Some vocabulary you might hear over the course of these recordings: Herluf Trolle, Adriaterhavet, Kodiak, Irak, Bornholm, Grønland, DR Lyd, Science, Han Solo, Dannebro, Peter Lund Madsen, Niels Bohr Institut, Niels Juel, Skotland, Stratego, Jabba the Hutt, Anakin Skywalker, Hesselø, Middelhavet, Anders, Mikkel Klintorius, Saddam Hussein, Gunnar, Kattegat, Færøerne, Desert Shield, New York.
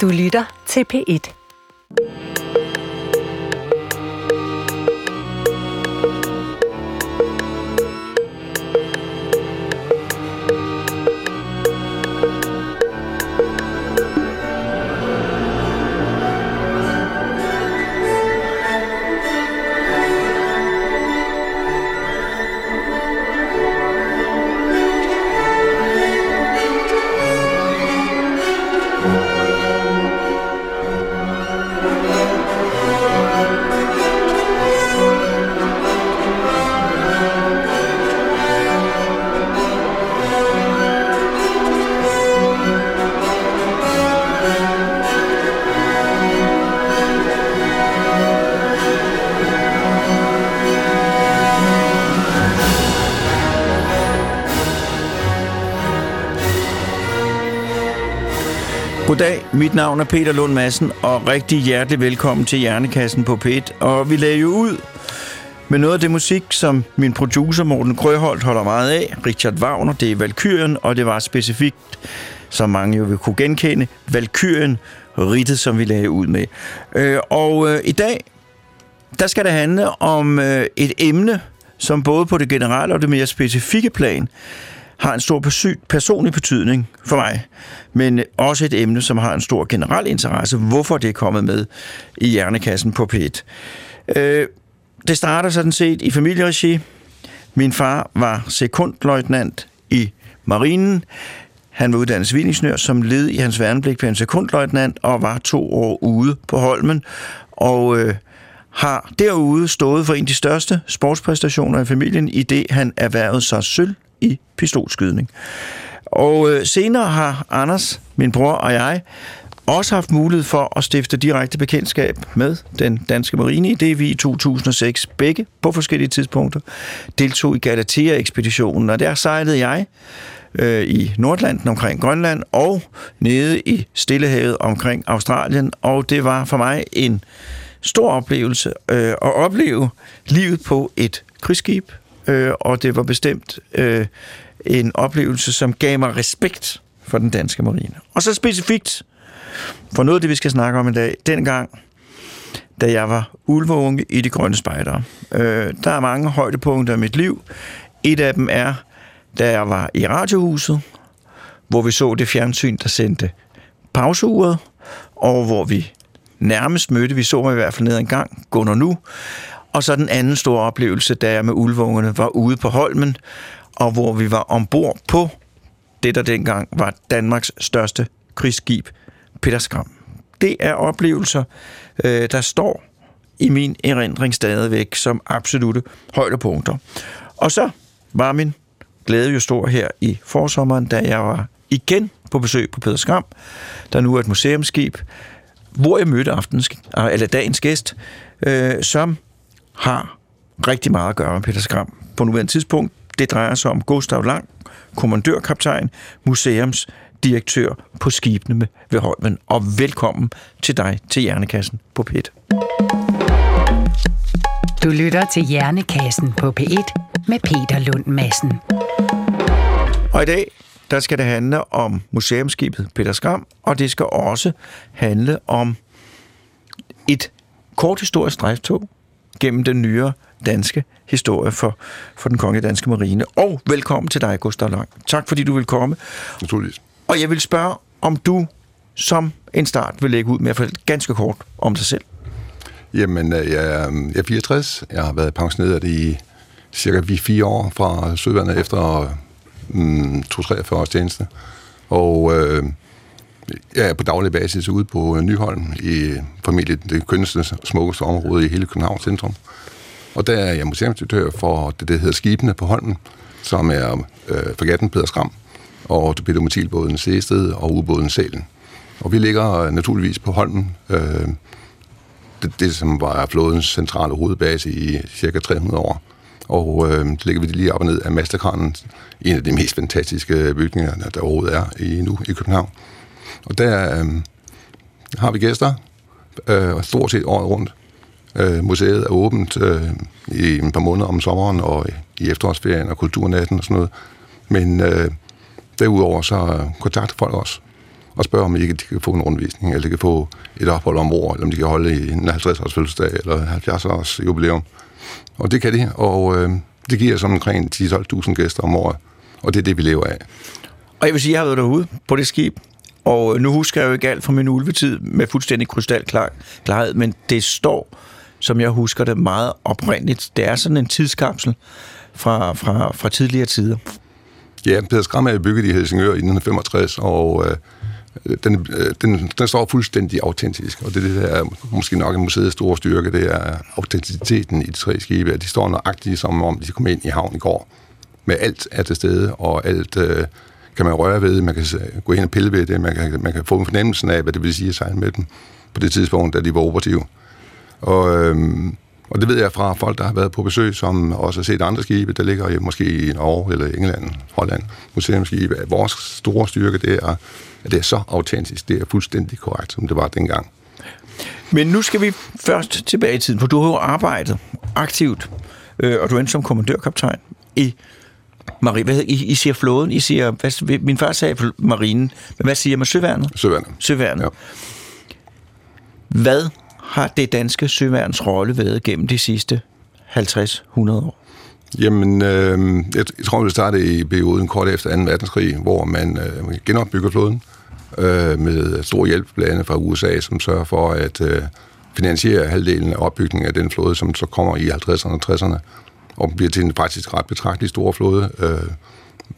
Du lytter til P1. Goddag, mit navn er Peter Lund Madsen, og rigtig hjertelig velkommen til Hjernekassen på P1. Og vi lagde jo ud med noget af det musik, som min producer Morten Grøholt holder meget af. Richard Wagner, det er Valkyrien, og det var specifikt, som mange jo vil kunne genkende, Valkyrien, ridtet, som vi lagde ud med. Og i dag, der skal det handle om et emne, som både på det generelle og det mere specifikke plan har en stor personlig betydning for mig, men også et emne, som har en stor generel interesse, hvorfor det er kommet med i Hjernekassen på P1. Det starter sådan set i familieregi. Min far var sekundløjtnant i marinen. Han var uddannet civilingeniør, som led i hans værnepligt blev en sekundløjtnant og var 2 år ude på Holmen, og har derude stået for en af de største sportspræstationer i familien, i det han erhvervede sig sølv i pistolskydning. Og senere har Anders, min bror og jeg, også haft mulighed for at stifte direkte bekendtskab med den danske marine, i det vi i 2006 begge på forskellige tidspunkter deltog i Galatea-ekspeditionen. Og der sejlede jeg i Nordlanden omkring Grønland og nede i Stillehavet omkring Australien. Og det var for mig en stor oplevelse at opleve livet på et krigsskib. Og det var bestemt en oplevelse, som gav mig respekt for den danske marine. Og så specifikt for noget af det, vi skal snakke om i dag, dengang, da jeg var ulveunge i De Grønne Spejdere. Der er mange højdepunkter i mit liv. Et af dem er, da jeg var i Radiohuset, hvor vi så det fjernsyn, der sendte pauseuret, og hvor vi nærmest mødte, vi så mig i hvert fald ned en gang, Gunnar nu. Og så den anden store oplevelse, da jeg med ulvungerne var ude på Holmen, og hvor vi var ombord på det, der dengang var Danmarks største krigsskib, Peder Skram. Det er oplevelser, der står i min erindring stadigvæk som absolutte højdepunkter. Og så var min glæde jo stor her i forsommeren, da jeg var igen på besøg på Peder Skram, der nu er et museumsskib, hvor jeg mødte dagens gæst, som har rigtig meget at gøre med Peder Skram på nuværende tidspunkt. Det drejer sig om Gustav Lang, kommandørkaptajn, museumsdirektør på skibene ved Holmen. Og velkommen til dig til Hjernekassen på P1. Du lytter til Hjernekassen på P1 med Peter Lund Madsen. Og i dag, der skal det handle om museumsskibet Peder Skram, og det skal også handle om et kort historisk rejsetog gennem den nyere danske historie for den kongelige danske marine. Og velkommen til dig, Gustav Lang. Tak, fordi du vil komme. Naturligvis. Og jeg vil spørge, om du som en start vil lægge ud med at fortælle ganske kort om dig selv. Jamen, jeg er 64. Jeg har været pensioneret i cirka 4 år fra søværnet efter 2-43 års tjeneste. Og jeg er på daglig basis ude på Nyholm i familien, det kønneste, smukkeste område i hele Københavns centrum. Og der er jeg museumsdirektør for det, der hedder Skibene på Holmen, som er fregatten Peder Skram og torpedomobilbåden Sehested og ubåden Salen. Og vi ligger naturligvis på Holmen, det som var flådens centrale hovedbase i cirka 300 år. Og det ligger vi lige op og ned af Masterkranen, en af de mest fantastiske bygninger, der overhovedet er nu i København. Og der har vi gæster, stort set året rundt. Museet er åbent i et par måneder om sommeren og i efterårsferien og kulturnatten og sådan noget. Men derudover så kontakter folk os og spørger, om ikke de kan få en rundvisning, eller de kan få et ophold om år, eller om de kan holde i en 50-års fødselsdag, eller 70-års jubilæum. Og det kan de, og det giver som omkring 10-12.000 gæster om året, og det er det, vi lever af. Og jeg vil sige, at jeg har været derude på det skib, og nu husker jeg jo ikke alt fra min ulvetid med fuldstændig krystalklarhed, men det står, som jeg husker det, meget oprindeligt. Det er sådan en tidskapsel fra tidligere tider. Ja, Peder Skram er bygget i Helsingør i 1965, og den står fuldstændig autentisk, og det der er måske nok en museets store styrke, det er autenticiteten i de tre skibe, at de står nøjagtigt, som om de kom ind i havn i går. Med alt er til stede, og alt kan man røre ved, man kan gå ind og pille ved det, man kan få en fornemmelse af, hvad det vil sige at sejle med dem på det tidspunkt, da de var operative. Og det ved jeg fra folk, der har været på besøg, som også har set andre skibe, der ligger måske i Norge eller England, Holland, museumskibe. Vores store styrke, det er, at det er så autentisk, det er fuldstændig korrekt, som det var dengang. Men nu skal vi først tilbage i tiden, for du har jo arbejdet aktivt, og du endte som kommandørkaptajn i marinen. Hvad I siger flåden? I siger, hvad, min far sagde marinen, men hvad siger man? Søværnet? Søværnet. Ja. Hvad har det danske søværns rolle været gennem de sidste 50-100 år? Jamen, jeg tror, det startede i perioden kort efter 2. verdenskrig, hvor man genopbygger flåden med stor hjælp blandt andet fra USA, som sørger for at finansiere halvdelen af opbygningen af den flåde, som så kommer i 50'erne og 60'erne, og bliver til en faktisk ret betragtelig stor flåde.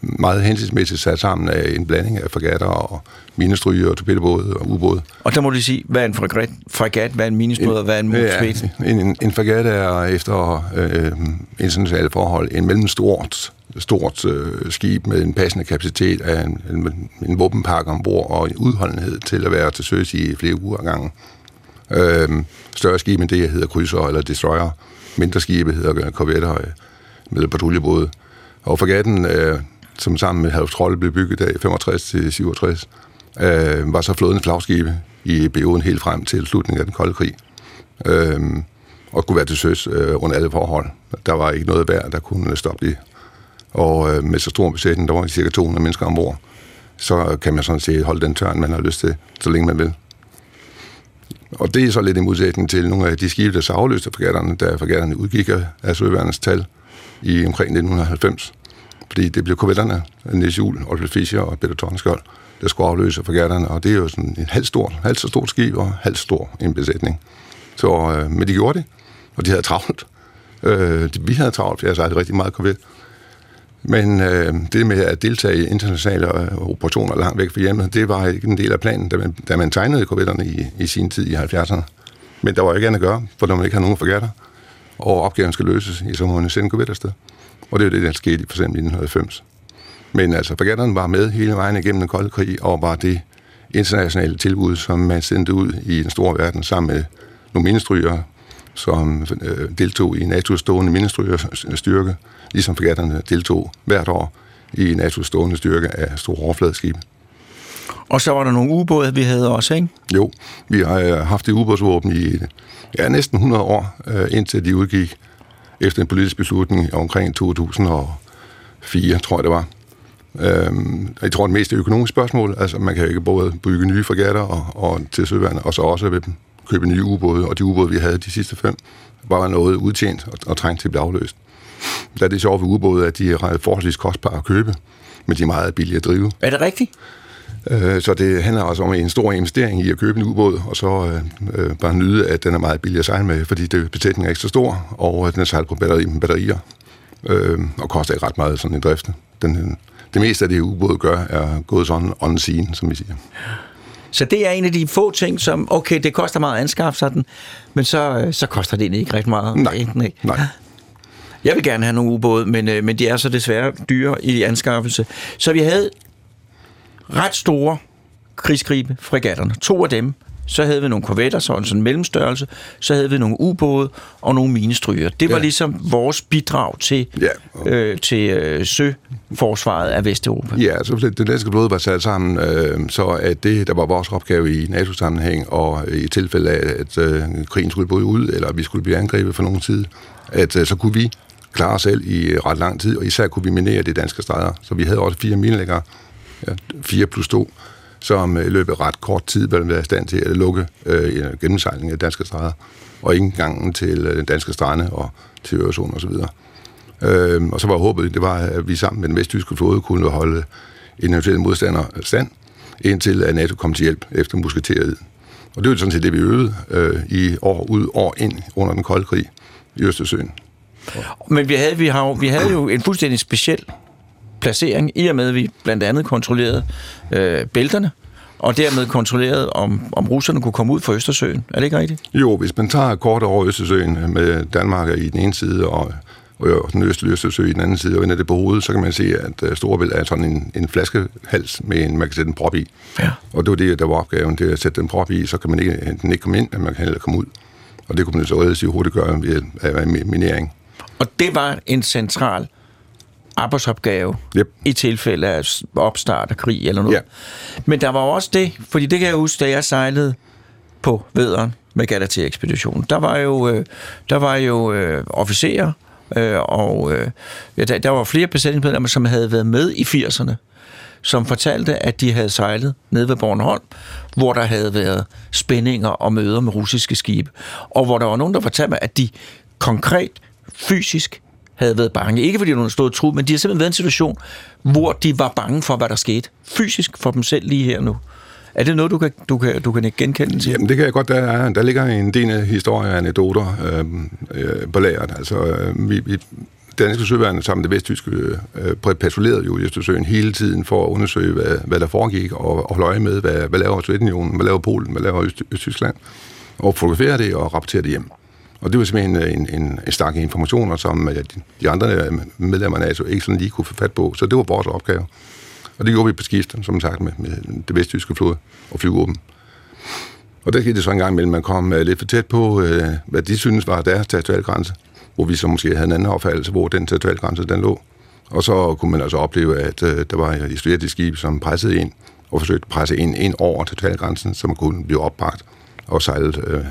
Meget hensigtsmæssigt sat sammen af en blanding af fregatter og minestryger og torpedobåde og ubåde. Og der må du sige, hvad er en fregat, hvad er en minestryger, hvad er en motorspæt? Ja, en fregat er efter internationale forhold en mellemstort skib med en passende kapacitet af en våbenpakke ombord og en udholdenhed til at være til søs i flere uger ad gangen. Større skibe end det hedder krydsere eller destroyer. Mindre skibe hedder korvetter med patruljebåde. Og fregatten, som sammen med Herluf Trolle blev bygget af 65-67, var så flådens flagskibe i perioden helt frem til slutningen af den kolde krig. Og kunne være til søs under alle forhold. Der var ikke noget vejr, der kunne stoppe det. Og med så stor besætning, der var cirka 200 mennesker ombord, så kan man sådan set holde den tørn, man har lyst til, så længe man vil. Og det er så lidt i modsætning til nogle af de skibe, der så afløste fregatterne, da fregatterne udgik af søværnets tal i omkring 1990. Fordi det blev korvetterne, Niels Juel, Fischer og Peter Tordenskjold, der skulle afløse fregatterne, og det er jo sådan en halvt så stort skib og halvt stor en besætning. Så, men de gjorde det, og de havde travlt. Vi havde travlt, for jeg sejlede rigtig meget korvet. Men det med at deltage i internationale operationer langt væk fra hjemmet, det var ikke en del af planen, da man tegnede korvetterne i sin tid i 70'erne. Men der var jo ikke andet at gøre, for når man ikke har nogen fregatter, og opgaven skal løses, så må man sende korvetter afsted. Og det er det, der skete for eksempel i 1990. Men altså, fregatterne var med hele vejen igennem den kolde krig, og var det internationale tilbud, som man sendte ud i den store verden, sammen med nogle minestryger, som deltog i NATO's stående minestrygerstyrke, ligesom fregatterne deltog hvert år i NATO's stående styrke af store overfladeskibe. Og så var der nogle ubåde, vi havde også, ikke? Jo, vi har haft det ubådsvåben i næsten 100 år, indtil de udgik efter en politisk beslutning omkring 2004, tror jeg det var. Jeg tror, det meste økonomiske spørgsmål, altså man kan jo ikke både bygge nye fregatter og til søværende, og så også købe nye ubåde, og de ubåde, vi havde de sidste 5, var noget udtjent og trængt til at blive afløst. Der er det sjovt ved ubåde, at de er forholdsvis kostbare at købe, men de er meget billige at drive. Er det rigtigt? Så det handler også om en stor investering i at købe en ubåd, og så bare nyde, at den er meget billig at sejle med, fordi besætningen er ikke så stor, og den er sejlet på batterier, og koster ikke ret meget sådan i drift. Det meste af det, ubåd gør, er gået sådan on scene, som vi siger. Så det er en af de få ting, som, okay, det koster meget at anskaffe sig den, men så koster det egentlig ikke ret meget. Nej. Jeg vil gerne have nogle ubåde, men de er så desværre dyre i anskaffelse. Så vi havde ret store krigsskibe, fregatterne. 2 af dem. Så havde vi nogle korvetter, sådan en mellemstørrelse. Så havde vi nogle ubåde og nogle minestryger. Det var ligesom vores bidrag til søforsvaret af Vesteuropa. Ja, så det danske blod var sat sammen, så at det, der var vores opgave i NATO-sammenhæng, og i tilfælde af, at krigen skulle bryde ud, eller vi skulle blive angrebet for nogen tid, at så kunne vi klare os selv i ret lang tid, og især kunne vi minere de danske stræder. Så vi havde også 4 minelæggere, 4 plus 2, som i løbet af ret kort tid ville være i stand til at lukke gennemsejlingen af danske stræder, og ikke engang til den danske strande og til Øresund osv. Og så var håbet, det var, at vi sammen med den vesttyske flåde kunne holde en eventuel modstander stand, indtil at NATO kom til hjælp efter musketeriet. Og det var sådan set det, vi øvede i år ud, år ind under den kolde krig i Østersøen. Men vi havde jo en fuldstændig speciel placering, i og med, at vi blandt andet kontrollerede bælterne, og dermed kontrollerede, om russerne kunne komme ud fra Østersøen. Er det ikke rigtigt? Jo, hvis man tager kort over Østersøen med Danmark i den ene side, og den østlige Østersø i den anden side, og vender det på hovedet, så kan man se, at Storebælt er sådan en flaskehals, man kan sætte en prop i. Ja. Og det var det, der var opgaven, det at sætte den prop i, så kan man ikke komme ind, men man kan heller komme ud. Og det kunne man så reddes i hurtigt gøre ved minering. Og det var en central arbejdsopgave, yep, i tilfælde af opstart af krig eller noget. Ja. Men der var også det, fordi det kan jeg huske, da jeg sejlede på Vædderen med Galatea-ekspeditionen. Der var jo officerer, der var flere besætningsmedlemmer, som havde været med i 80'erne, som fortalte, at de havde sejlet ned ved Bornholm, hvor der havde været spændinger og møder med russiske skibe, og hvor der var nogen, der fortalte mig, at de konkret fysisk havde været bange. Ikke fordi nogen stod og truede, men de havde simpelthen været i en situation, hvor de var bange for, hvad der skete. Fysisk for dem selv lige her nu. Er det noget, du kan ikke genkende til? Jamen, det kan jeg godt. Der ligger en del af historier og anekdoter på lageret. Altså, vi danske søværende sammen med det vesttyske patrullerede jo i Østersøen hele tiden for at undersøge, hvad der foregik, og holde øje med, hvad laver Sovjetunionen, hvad laver Polen, hvad laver Østtyskland, og fotografere det og rapportere det hjem. Og det var simpelthen en stak informationer, som de andre medlemmer altså ikke sådan lige kunne få fat på. Så det var vores opgave. Og det gjorde vi på skift, som sagt, med det vesttyske flåde og flyvåben. Og der skete det så en gang imellem, man kom lidt for tæt på, hvad de synes var deres territorialgrænse, hvor vi så måske havde en anden opfattelse, hvor den territorialgrænse den lå. Og så kunne man altså opleve, at der var et sovjetisk skib, som pressede ind og forsøgte at presse ind over territorialgrænsen, så man kunne blive opbragt og sejlet,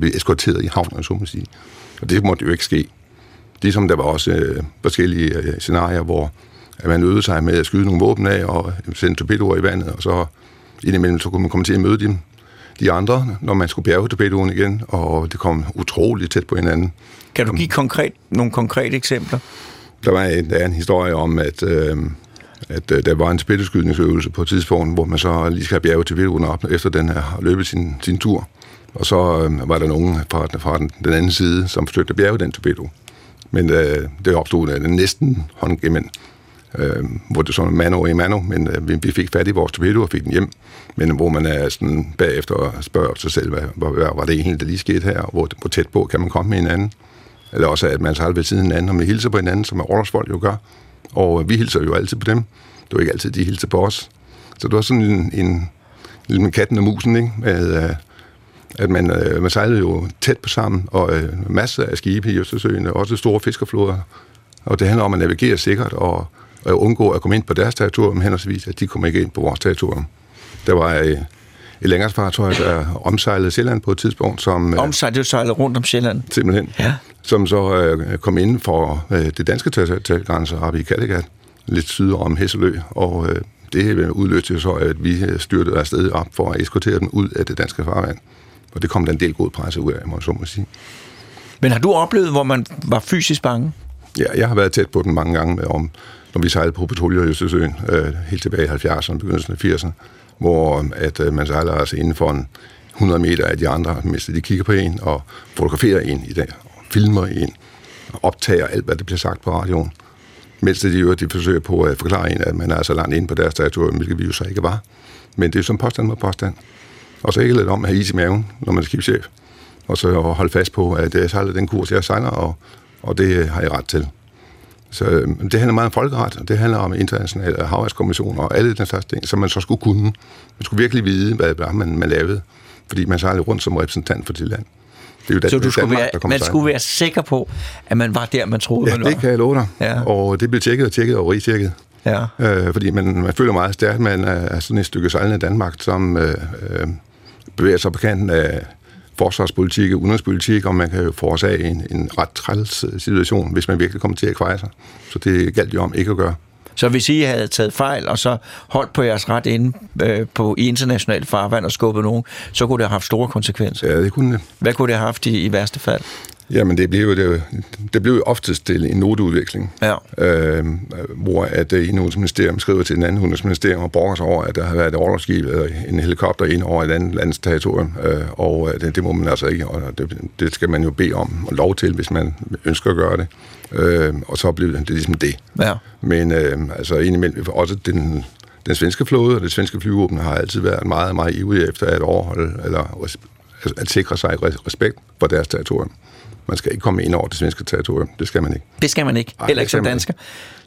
blev eskorteret i havnen, så man sige. Og det måtte jo ikke ske. Ligesom der var også forskellige scenarier, hvor at man øvede sig med at skyde nogle våben af og sende torpedoer i vandet, og så indimellem så kunne man komme til at møde de andre, når man skulle bjerge torpedoen igen, og det kom utroligt tæt på hinanden. Kan du give nogle konkrete eksempler? Der er en historie om, at der var en torpedoskydningsøvelse på et tidspunkt, hvor man så lige skal bjerge torpedoen op, efter den har løbet sin tur, og så var der nogen fra den anden side, som forsøgte at bjerge den torpedo. Men det opstod af den næsten håndgemænd, hvor det sådan mano i mano, men vi fik fat i vores torpedo og fik den hjem, men hvor man er sådan bagefter og spørger sig selv, hvad var det egentlig, der lige skete her, og hvor tæt på kan man komme med hinanden, eller også at man sejler ved siden af hinanden, og man hilser på hinanden, som orlogsfolk jo gør, og vi hilser jo altid på dem, det var ikke altid, de hilser på os, så det var sådan en katten og musen, ikke? At man sejlede jo tæt på sammen, og masser af skibe i Østersøen, også store fiskerflåder, og det handler om at navigere sikkert, og undgå at komme ind på deres territorium, henholdsvis, at de kommer ikke ind på vores territorium. Der var et længere fartøj, der omsejlede Sjælland på et tidspunkt, som... Omsejlede rundt om Sjælland? Simpelthen. Ja. Som så kom ind for det danske territorialgrænse op i Kattegat, lidt syd om Hesselø, og det udløste så, at vi styrtede afsted op for at eskortere dem ud af det danske farvand. Og det kom der en del god presse ud af, må jeg så må sige. Men har du oplevet, hvor man var fysisk bange? Ja, jeg har været tæt på den mange gange med om... når vi sejlede på patruljer i Østersøen, helt tilbage i 70'erne, begyndelsen af 80'erne, hvor at, man sejler altså inden for 100 meter af de andre, mens de kigger på en og fotograferer en i dag, og filmer en, og optager alt, hvad der bliver sagt på radioen. Mens de forsøger på at forklare en, at man er altså langt inde på deres territorium, hvilket vi jo så ikke var. Men det er jo som påstand mod påstand. Og så ikke lidt om at have is i maven, når man er skibschef. Og så holde fast på, at jeg sejler den kurs, jeg sejler, og det har jeg ret til. Så det handler meget om folkeret, og det handler om internationale havværtskommissioner og alle den slags ting, som man så skulle kunne. Man skulle virkelig vide, hvad man lavede, fordi man sejlede rundt som repræsentant for det land. Det er jo så man skulle være sikker på, at man var der, man troede, man var. Ja, det kan jeg love dig. Ja. Og det blev tjekket og retjekket. Ja. Fordi man føler meget stærkt, at man er sådan et stykke sejlende Danmark, som bevæger sig på kanten af forsvarspolitik og udenrigspolitik, og man kan jo forårsage en ret træls situation, hvis man virkelig kommer til at kveje sig. Så det galt jo om ikke at gøre. Så hvis I havde taget fejl, og så holdt på jeres ret inde på internationalt farvand og skubbet nogen, så kunne det have haft store konsekvenser. Ja, det kunne det. Hvad kunne det have haft i værste fald? Jamen, det blev jo oftest til en noteudveksling, ja. Hvor at en udenrigsministerium skriver til en anden udenrigsministerium og brokker sig over, at der har været et orlogsskib eller en helikopter ind over et andet lands territorium, og det må man altså ikke, og det skal man jo bede om og lov til, hvis man ønsker at gøre det, og så blev det ligesom det. Ja. Men altså indimellem, også den svenske flåde og det svenske flyvåben har altid været meget, meget ivrig efter at overholde, eller at sikre sig respekt for deres territorium. Man skal ikke komme ind over det svenske territorium. Det skal man ikke. Det skal man ikke. Heller ikke som dansker.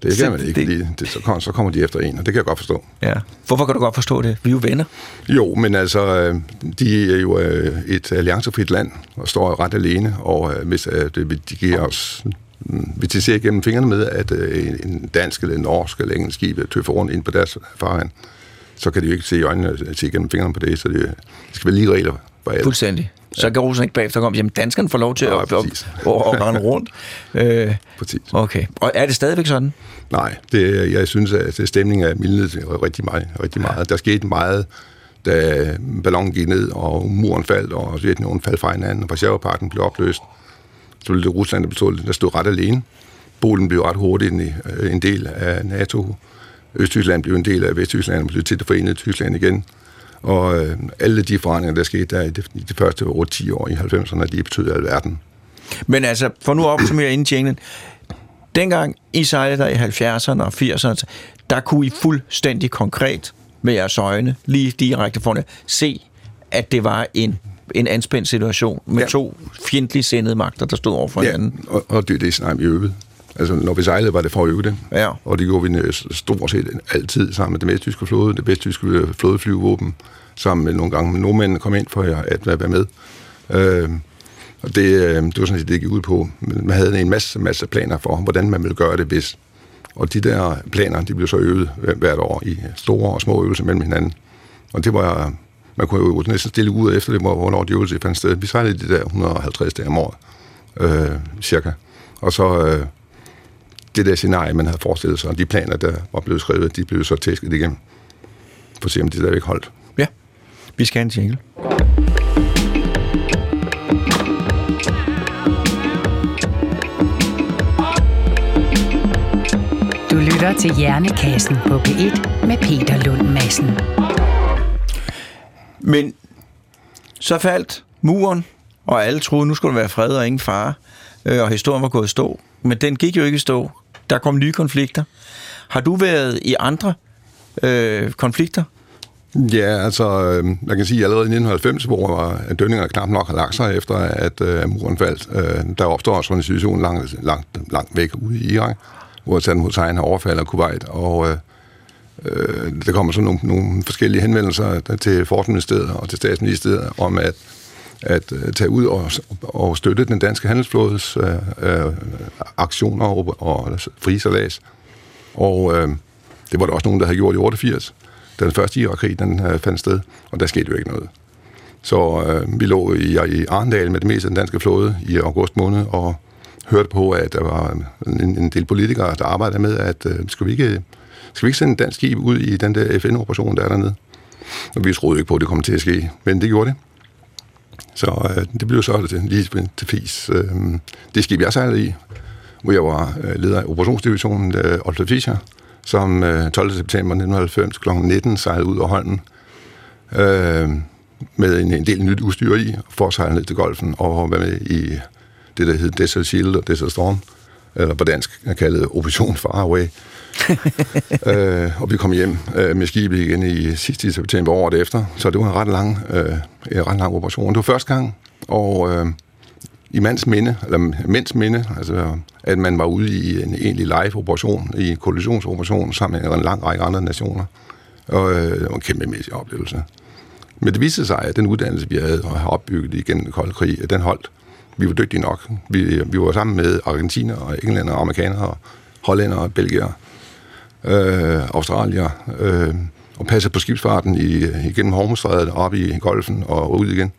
Det skal man ikke. Så kommer de efter en, og det kan jeg godt forstå. Ja. Hvorfor kan du godt forstå det? Vi er jo venner. Jo, men altså, de er jo et alliancefrit land, og står ret alene, og hvis de giver os... Hvis de ser igennem fingrene med, at en dansk eller en norsk eller engelsk skib tøffer rundt ind på deres farvand, så kan de jo ikke se i øjnene se igennem fingrene på det, så det skal være lige regler for alle. Fuldstændig. Så kan Rosen ikke bagefter komme, jamen danskerne får lov til at rende rundt. Præcis. Okay. Og er det stadigvæk sådan? Nej, jeg synes, at stemningen er mildet rigtig meget. Rigtig meget. Ja. Der skete meget, da ballonen gik ned, og muren faldt, og Sovjetunionen faldt fra hinanden, og Varsjava-pagten blev opløst. Så blev det Rusland, der stod ret alene. Polen blev ret hurtigt en del af NATO. Østtyskland blev en del af Vesttyskland, og blev til det forenede Tyskland igen. Og alle de forandringer, der skete der i de første 8-10 år i 90'erne, de betød alverden. Men altså, for nu at opsummere inden jinglen, dengang I sejlede der i 70'erne og 80'erne, der kunne I fuldstændig konkret med jeres øjne, lige direkte foran jer, se, at det var en anspændt situation med to fjendtligt sindede magter, der stod over for hinanden. Ja, og det er sådan, vi øvede. Altså, når vi sejlede, var det for at øve det. Ja. Og det gjorde vi stort set altid sammen med den vesttyske flåde, det vesttyske flådeflyvåben, sammen med nogle gange nordmændene kom ind for at være med. Og det var sådan set, det gik ud på. Man havde en masse planer for, hvordan man ville gøre det, hvis. Og de der planer, de blev så øvet hvert år i store og små øvelser mellem hinanden. Og det var... Man kunne jo næsten stille ud efter det, hvornår de øvelse fandt sted. Vi sejlede de der 150 dage om året, cirka. Og så... det der scenarie, man havde forestillet sig, og de planer, der var blevet skrevet, de blev så tæsket igennem. For at se, om det der ikke holdt. Ja, vi skal have en jingle. Du lytter til Hjernekassen på P1 med Peter Lund Madsen. Men så faldt muren, og alle troede, nu skulle der være fred og ingen fare, og historien var gået i stå. Men den gik jo ikke i stå. Der kom nye konflikter. Har du været i andre konflikter? Ja, altså, jeg kan sige, at allerede i 1990, hvor dønningerne knap nok har lagt sig efter, at muren faldt, der opstår også en situation langt væk ude i Irak, hvor Saddam Hussein har overfaldet Kuwait, og der kommer så nogle forskellige henvendelser til Forsvarsministeriet og til Statsministeriet om, at tage ud og støtte den danske handelsflådes aktioner og frie sejlads. Og det var der også nogen, der havde gjort i 88. Den første Irakkrig, den fandt sted, og der skete jo ikke noget. Så vi lå i Arendal med det meste af den danske flåde i august måned, og hørte på, at der var en del politikere, der arbejdede med, at skal vi ikke sende en dansk skib ud i den der FN-operation, der er dernede? Og vi troede ikke på, at det kom til at ske, men det gjorde det. Så det blev så lige til fis. Det skib, jeg sejlede i, hvor jeg var leder af operationsdivisionen, Fischer, som 12. september 1990 kl. 19 sejlede ud af Holmen med en del nyt udstyr i, for at sejle ned til golfen og være med i det, der hed Desert Shield og Desert Storm, eller på dansk kaldet Operation Faraway. Og vi kom hjem med skibet igen i sidste september året efter, så det var en ret lang operation. Det var første gang, og i mænds minde, altså, at man var ude i en egentlig live-operation, i en koalitionsoperation sammen med en lang række andre nationer, og en kæmpemæssig oplevelse. Men det viste sig, at den uddannelse, vi havde og har opbygget igennem den kolde krig, den holdt. Vi var dygtige nok. Vi var sammen med argentiner og englænder og amerikanere og hollændere, belgier, australier, og passede på skibsfarten igennem Hormuzstrædet, op i golfen og ud igen.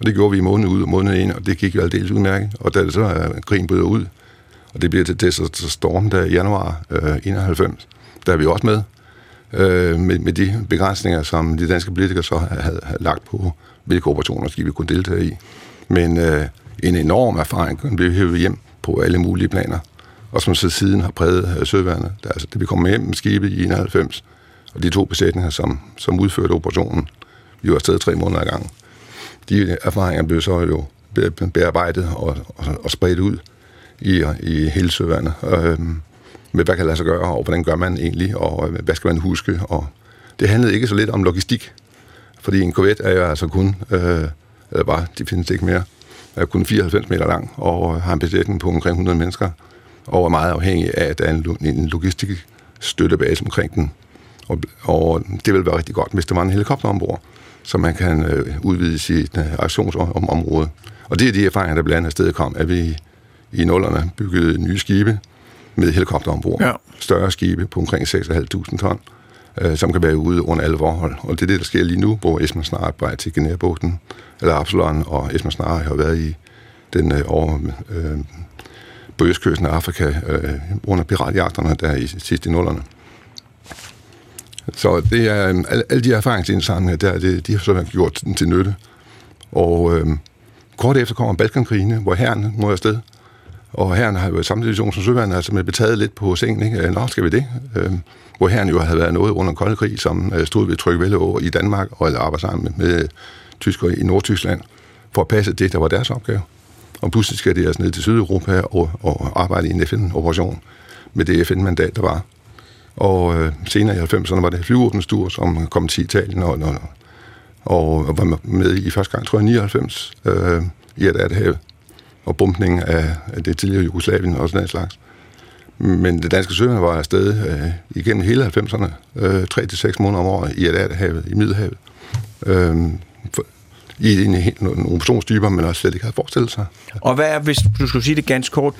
Og det gjorde vi i måned ud og måned ind, og det gik jo aldeles udmærket. Og da det så krigen bryder ud, og det bliver til Desert Storm der i januar 91, der er vi også med de begrænsninger, som de danske politikere så havde lagt på, hvilke operationer skal vi kunne deltage i. Men en enorm erfaring blev hævet hjem på alle mulige planer, og som så siden har præget søværnet. Altså, det vi kom hjem med skibet i 91, og de to besætninger, som udførte operationen, vi var afsted 3 måneder ad gangen. De erfaringer blev så jo bearbejdet og spredt ud i hele søværnet. Med hvad kan lade sig gøre, og hvordan gør man egentlig, og hvad skal man huske. Og det handlede ikke så lidt om logistik, fordi en korvet er jo altså kun, de findes ikke mere, kun 94 meter lang, og har en besætning på omkring 100 mennesker, og er meget afhængig af, at der er en logistikstøttebase omkring den. Og det vil være rigtig godt, hvis der var en helikopter ombord, så man kan udvide sit aktionsområde. Og det er de erfaringer, der blandt andet afsted kom, at vi i 00'erne byggede nye skibe med helikopter ombord. Ja. Større skibe på omkring 6.500 ton, som kan være ude under alle forhold. Og det er det, der sker lige nu, hvor Esmond Snare er på vej til Guinea-bugten, eller Absalon, og Esmond Snare har været i den over på østkysten af Afrika under piratjagterne der i sidst i 00'erne. Så det er alle de erfaringsindsamlinger der, de har så gjort til nytte. Og kort efter kommer Balkankrigene, hvor herren må afsted. Og herren har jo i samme situation som søværnet, altså med betaget lidt på sengen, ikke? Nå, skal vi det? Hvor herren jo havde været noget under den kolde krig, som stod ved Tryggevælde Å i Danmark, og arbejdede sammen med tyskere i Nordtyskland, for at passe det, der var deres opgave. Og pludselig skal de altså ned til Sydeuropa og arbejde i en FN-operation med det FN-mandat, der var. Og senere i 90'erne var det flyvåbenstur, som kom til Italien og var med i første gang, tror jeg, 99 i Adriaterhavet. Og bumpningen af det tidligere Jugoslavien og sådan en slags. Men det danske søværn var afsted igennem hele 90'erne, 3 til 6 måneder om året i Adriaterhavet, i Middelhavet. I nogle operationstyper, men også slet ikke havde forestillet sig. Og hvad er, hvis du skulle sige det ganske kort,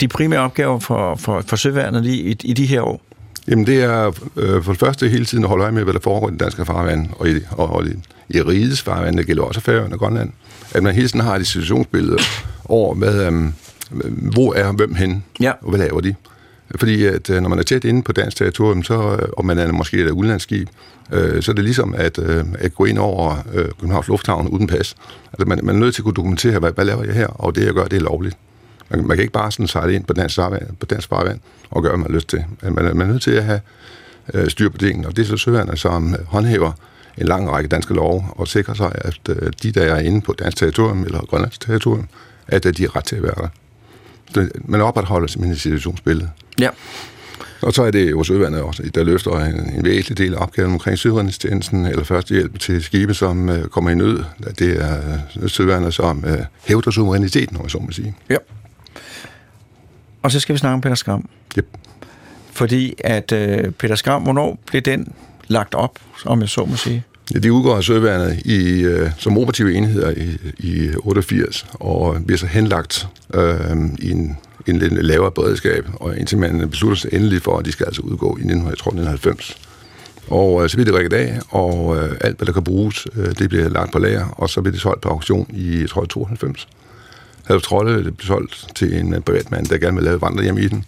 de primære opgaver for søværnet lige i de her år? Jamen det er for det første hele tiden at holde øje med, hvad der foregår i den danske farvand, og i rigets farvand, der gælder også Færøerne og Grønland. At man hele tiden har et situationsbillede over, hvor er hvem henne, ja, og hvad laver de? Fordi at når man er tæt inde på dansk territorium, så, og man er måske et udenlandsskib, så er det ligesom at gå ind over Københavns Lufthavn uden pas. Altså man er nødt til at kunne dokumentere, hvad laver jeg her, og det jeg gør, det er lovligt. Man kan ikke bare sådan sejle ind på dansk farvand og gøre, hvad man har lyst til. Man er nødt til at have styr på tingene, og det er så søværnet, som håndhæver en lang række danske love og sikrer sig, at de, der er inde på dansk territorium eller grønlandsk territorium, at de har ret til at være der. Man opretholder simpelthen situationsbillede. Ja. Og så er det jo søværnet også, der løfter en væsentlig del af opgaven omkring søredningstjenesten eller førstehjælp til skibe, som kommer i nød. Det er søværnet, som hævder suveræniteten, om jeg så må sige. Ja. Og så skal vi snakke om Peder Skram. Yep. Fordi at Peder Skram, hvornår blev den lagt op, om jeg så må sige? Ja, det udgår af søværnet som operative enheder i 88, og bliver så henlagt i en lidt lavere beredskab, og indtil man beslutter sig endelig for, at de skal altså udgå i 1990. Og så bliver det rigget af, og alt, hvad der kan bruges, det bliver lagt på lager, og så bliver det solgt på auktion i, tror jeg, 92. Herluf Trolle blev solgt til en privatmand, der gerne ville lave vandrehjem i den,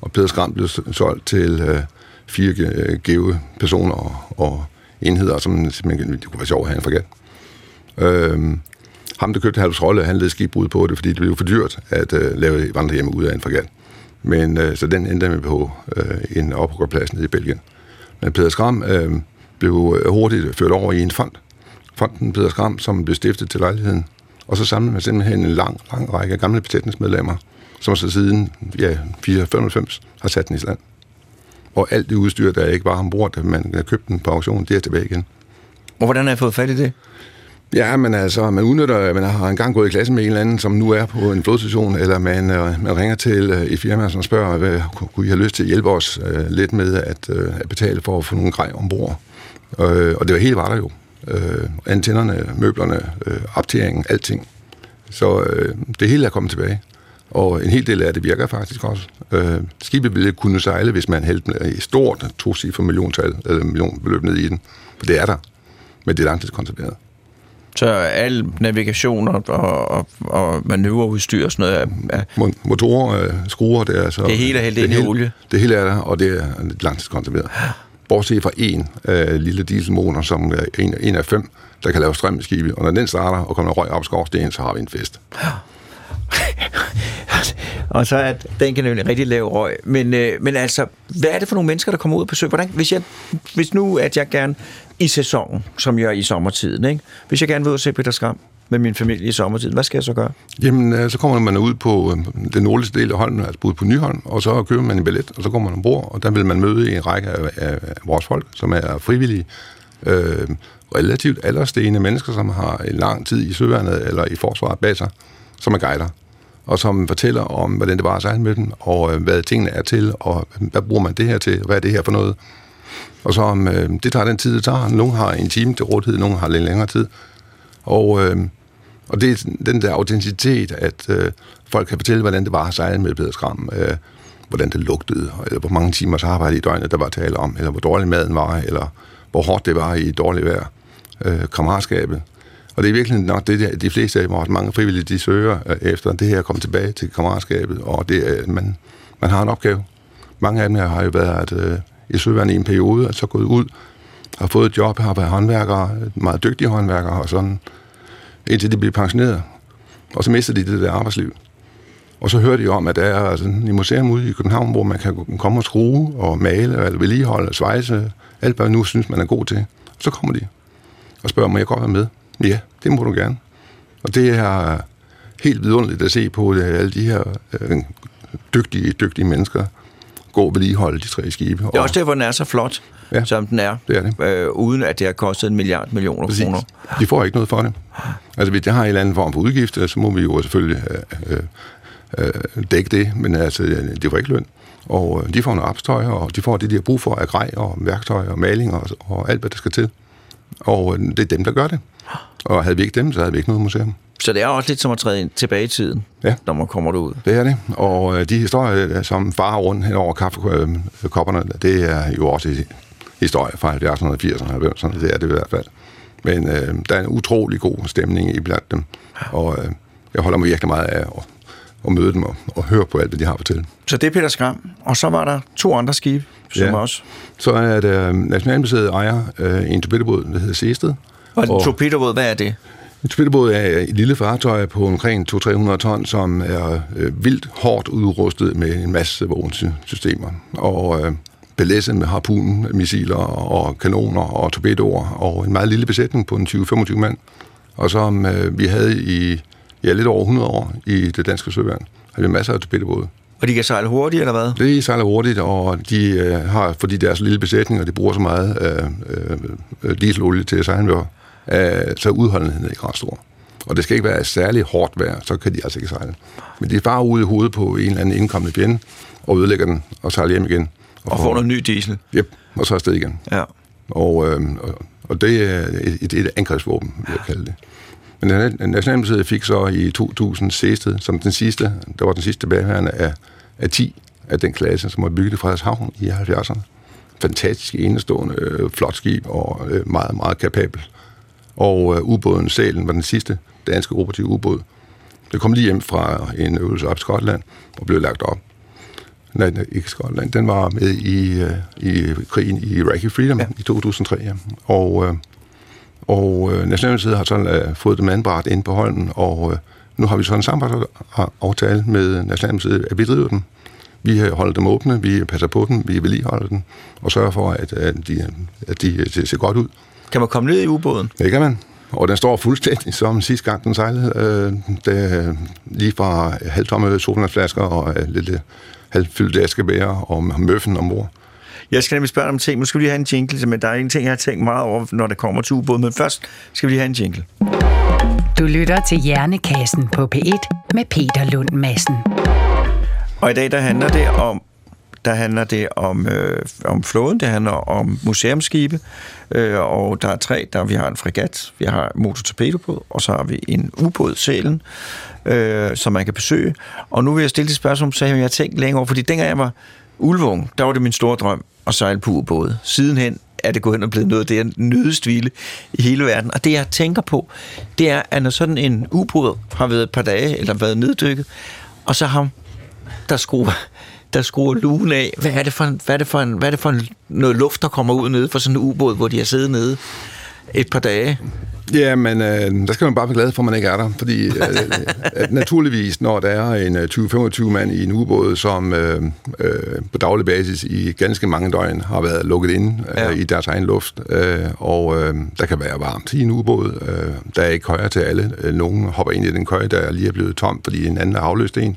og Peder Skram blev solgt til 4 gave personer og enheder, som simpelthen det kunne være sjovt at have en fregat. Ham, der købte Herluf Trolle, han led skibbrud på det, fordi det blev for dyrt at lave vandrehjem ud af en fregat. Men så den endte med på en oprykkerplads nede i Belgien. Men Peder Skram blev hurtigt ført over i en fond. Fonden Peder Skram, som blev stiftet til lejligheden. Og så samlede man simpelthen en lang, lang række gamle besætningsmedlemmer, som så siden 1994 har sat den i stand. Og alt det udstyr, der ikke var ombord, da man købte den på auktionen, det er tilbage igen. Og hvordan har jeg fået fat i det? Ja, men altså, man udnytter, man har engang gået i klasse med en eller anden, som nu er på en flodstation, eller man ringer til et firma, som spørger, hvad kunne I have lyst til at hjælpe os lidt med at betale for at få nogle grej ombord? Og det var helt var der jo. Antennerne, møblerne, opteringen, alting. Så det hele er kommet tilbage. Og en hel del af det virker faktisk også. Skibet ville kunne sejle, hvis man hældte et stort 2-cifret millionbeløb ned i den. For det er der. Men det er langtidskonserveret. Så al navigation og manøvreudstyr og sådan noget motorer, skruer, det er så... Det hele er hældt ind i olie. Det hele er der, og det er langtidskonserveret. Bortset fra én lille dieselmotor, som er en af 5, der kan lave strøm i skibet. Og når den starter og kommer røg op skorstenen, så har vi en fest. Og så at den kan nemlig rigtig lave røg. Men altså, hvad er det for nogle mennesker, der kommer ud og besøger? Hvordan, hvis nu at jeg gerne i sæsonen, som jeg er i sommertiden, ikke? Hvis jeg gerne vil ud og se Peder Skram med min familie i sommertiden, hvad skal jeg så gøre? Jamen, så kommer man ud på den nordligste del af Holmen, altså ude på Nyholm, og så køber man en billet, og så går man ombord, og der vil man møde en række af vores folk, som er frivillige, relativt alderstene mennesker, som har en lang tid i søværnet eller i forsvaret bag sig, som er guider, og som fortæller om, hvordan det var at sejle med dem, og hvad tingene er til, og hvad bruger man det her til, hvad er det her for noget. Og så det tager den tid, det tager. Nogle har en time til rådighed, nogle har lidt længere tid. Og det er den der autenticitet, at folk kan fortælle, hvordan det var at sejle med Peder Skram, hvordan det lugtede, eller hvor mange timers arbejde i døgnet, der var tale om, eller hvor dårlig maden var, eller hvor hårdt det var i dårligt vejr, kammeratskabet. Og det er virkelig nok det, der, de fleste af vores mange frivillige, de søger efter det her at komme tilbage til kammeratskabet, og det er, man har en opgave. Mange af dem har jo været i søværende i en periode, og så gået ud, har fået et job, har været håndværkere, meget dygtige håndværkere, og sådan, indtil de bliver pensioneret. Og så mister de det der arbejdsliv. Og så hører de om, at der er et museum ude i København, hvor man kan komme og skrue, og male, og vedligeholde, og svejse, alt hvad nu synes, man er god til. Så kommer de og spørger, må jeg godt være med? Ja, det må du gerne. Og det er helt vidunderligt at se på alle de her dygtige mennesker gå og vedligeholde de tre skibe. Det er også der, hvor den er så flot, ja, som den er, det er det. Uden at det har kostet 1 milliard kroner. De får ikke noget for det. Altså, hvis det har en eller anden form for udgifter, så må vi jo selvfølgelig dække det, men altså, det var ikke løn. Og de får nogle opstøjer, og de får det, de har brug for af grej og værktøj og maling og alt, hvad der skal til. Og det er dem, der gør det. Og havde vi ikke dem, så havde vi ikke noget museum. Så det er også lidt som at træde tilbage i tiden, ja, når man kommer derud. Det er det. Og de historier, som farer rundt hen over kaffekopperne, det er jo også historier fra 70'erne, 80'erne og 90'erne. Det er det i hvert fald. Men der er en utrolig god stemning i blandt dem. Og jeg holder mig virkelig meget af at møde dem og høre på alt, hvad de har fortalt. Så det er Peder Skram. Og så var der 2 andre skibe, som også... Så er det Nationalmuseet ejer en torpedobåd, der hedder Sehested. Og en torpedobåd, hvad er det? En torpedobåd er et lille fartøj på omkring 200-300 ton, som er vildt hårdt udrustet med en masse våbensystemer. Og belæsset med harpunen, missiler og kanoner og torpedoer, og en meget lille besætning på en 20-25 mand. Og som vi havde i lidt over 100 år i det danske søværn, havde vi masser af torpedobåde. Og de kan sejle hurtigt, eller hvad? De sejler hurtigt, og de har, fordi deres lille besætning, og de bruger så meget dieselolie til at sejle med, så er udholdenheden ikke ret stor. Og det skal ikke være særlig hårdt vejr, så kan de altså ikke sejle. Men de er bare ude i hovedet på en eller anden indkommende fjende, og ødelægger den, og sejler hjem igen. Og får noget ny diesel. Yep, og så afsted igen. Ja. Og det er et angrebsvåben, vil jeg kalde det. Men Nationalmuseet fik så i 2006, som den sidste, der var den sidste tilbageværende af 10 af den klasse, som var bygget i Frederikshavn i 70'erne. Fantastisk, enestående, flot skib og meget, meget kapabel. Og ubåden Salen var den sidste danske operative ubåd. Det kom lige hjem fra en øvelse op i Skotland og blev lagt op. Nej, ikke Skotland. Den var med i krigen i Iraqi Freedom i 2003. Ja. Og Nationalmuseet har sådan fået det mandbart ind på Holmen, og nu har vi sådan en samarbejdsaftale med Nationalmuseet, at vi driver dem. Vi holder dem åbne, vi passer på dem, vi vedligeholder dem, og sørger for, at de ser godt ud. Kan man komme ned i ubåden? Det kan man. Og den står fuldstændig som sidste gang, den sejlede. Lige fra halvtomme sodavandsflasker og lidt halvfyldte askebæger og møffen ombord. Jeg skal nemlig spørge dig om ting. Nu skal vi lige have en jingle, men der er en ting, jeg har tænkt meget over, når det kommer til ubåden. Men først skal vi lige have en jingle. Du lytter til Hjernekassen på P1 med Peter Lund Madsen. Og i dag, der handler det om flåden, det handler om museumsskibe, og der er 3, vi har en fregat, vi har motortorpedobåd, og så har vi en ubåd, Selen, som man kan besøge. Og nu vil jeg stille det spørgsmål, som jeg har tænkt længe over, fordi dengang jeg var Ulvung, der var det min store drøm at sejle på ubåde. Sidenhen er det gået hen og blevet noget af det, jeg nødest ville i hele verden. Og det, jeg tænker på, det er, at når sådan en ubåd har været et par dage, eller været neddykket, og så ham, der skruer lugen af, hvad er det for en noget luft, der kommer ud nede fra sådan en ubåd, hvor de har siddet nede et par dage? Ja, men der skal man bare blive glad for, at man ikke er der, fordi naturligvis, når der er en 20-25 mand i en ubåd, som på daglig basis i ganske mange døgn har været lukket inde i deres egen luft, og der kan være varmt i en ubåd, der er ikke køjer til alle. Nogen hopper ind i den køje, der lige er blevet tom, fordi en anden har afløst en.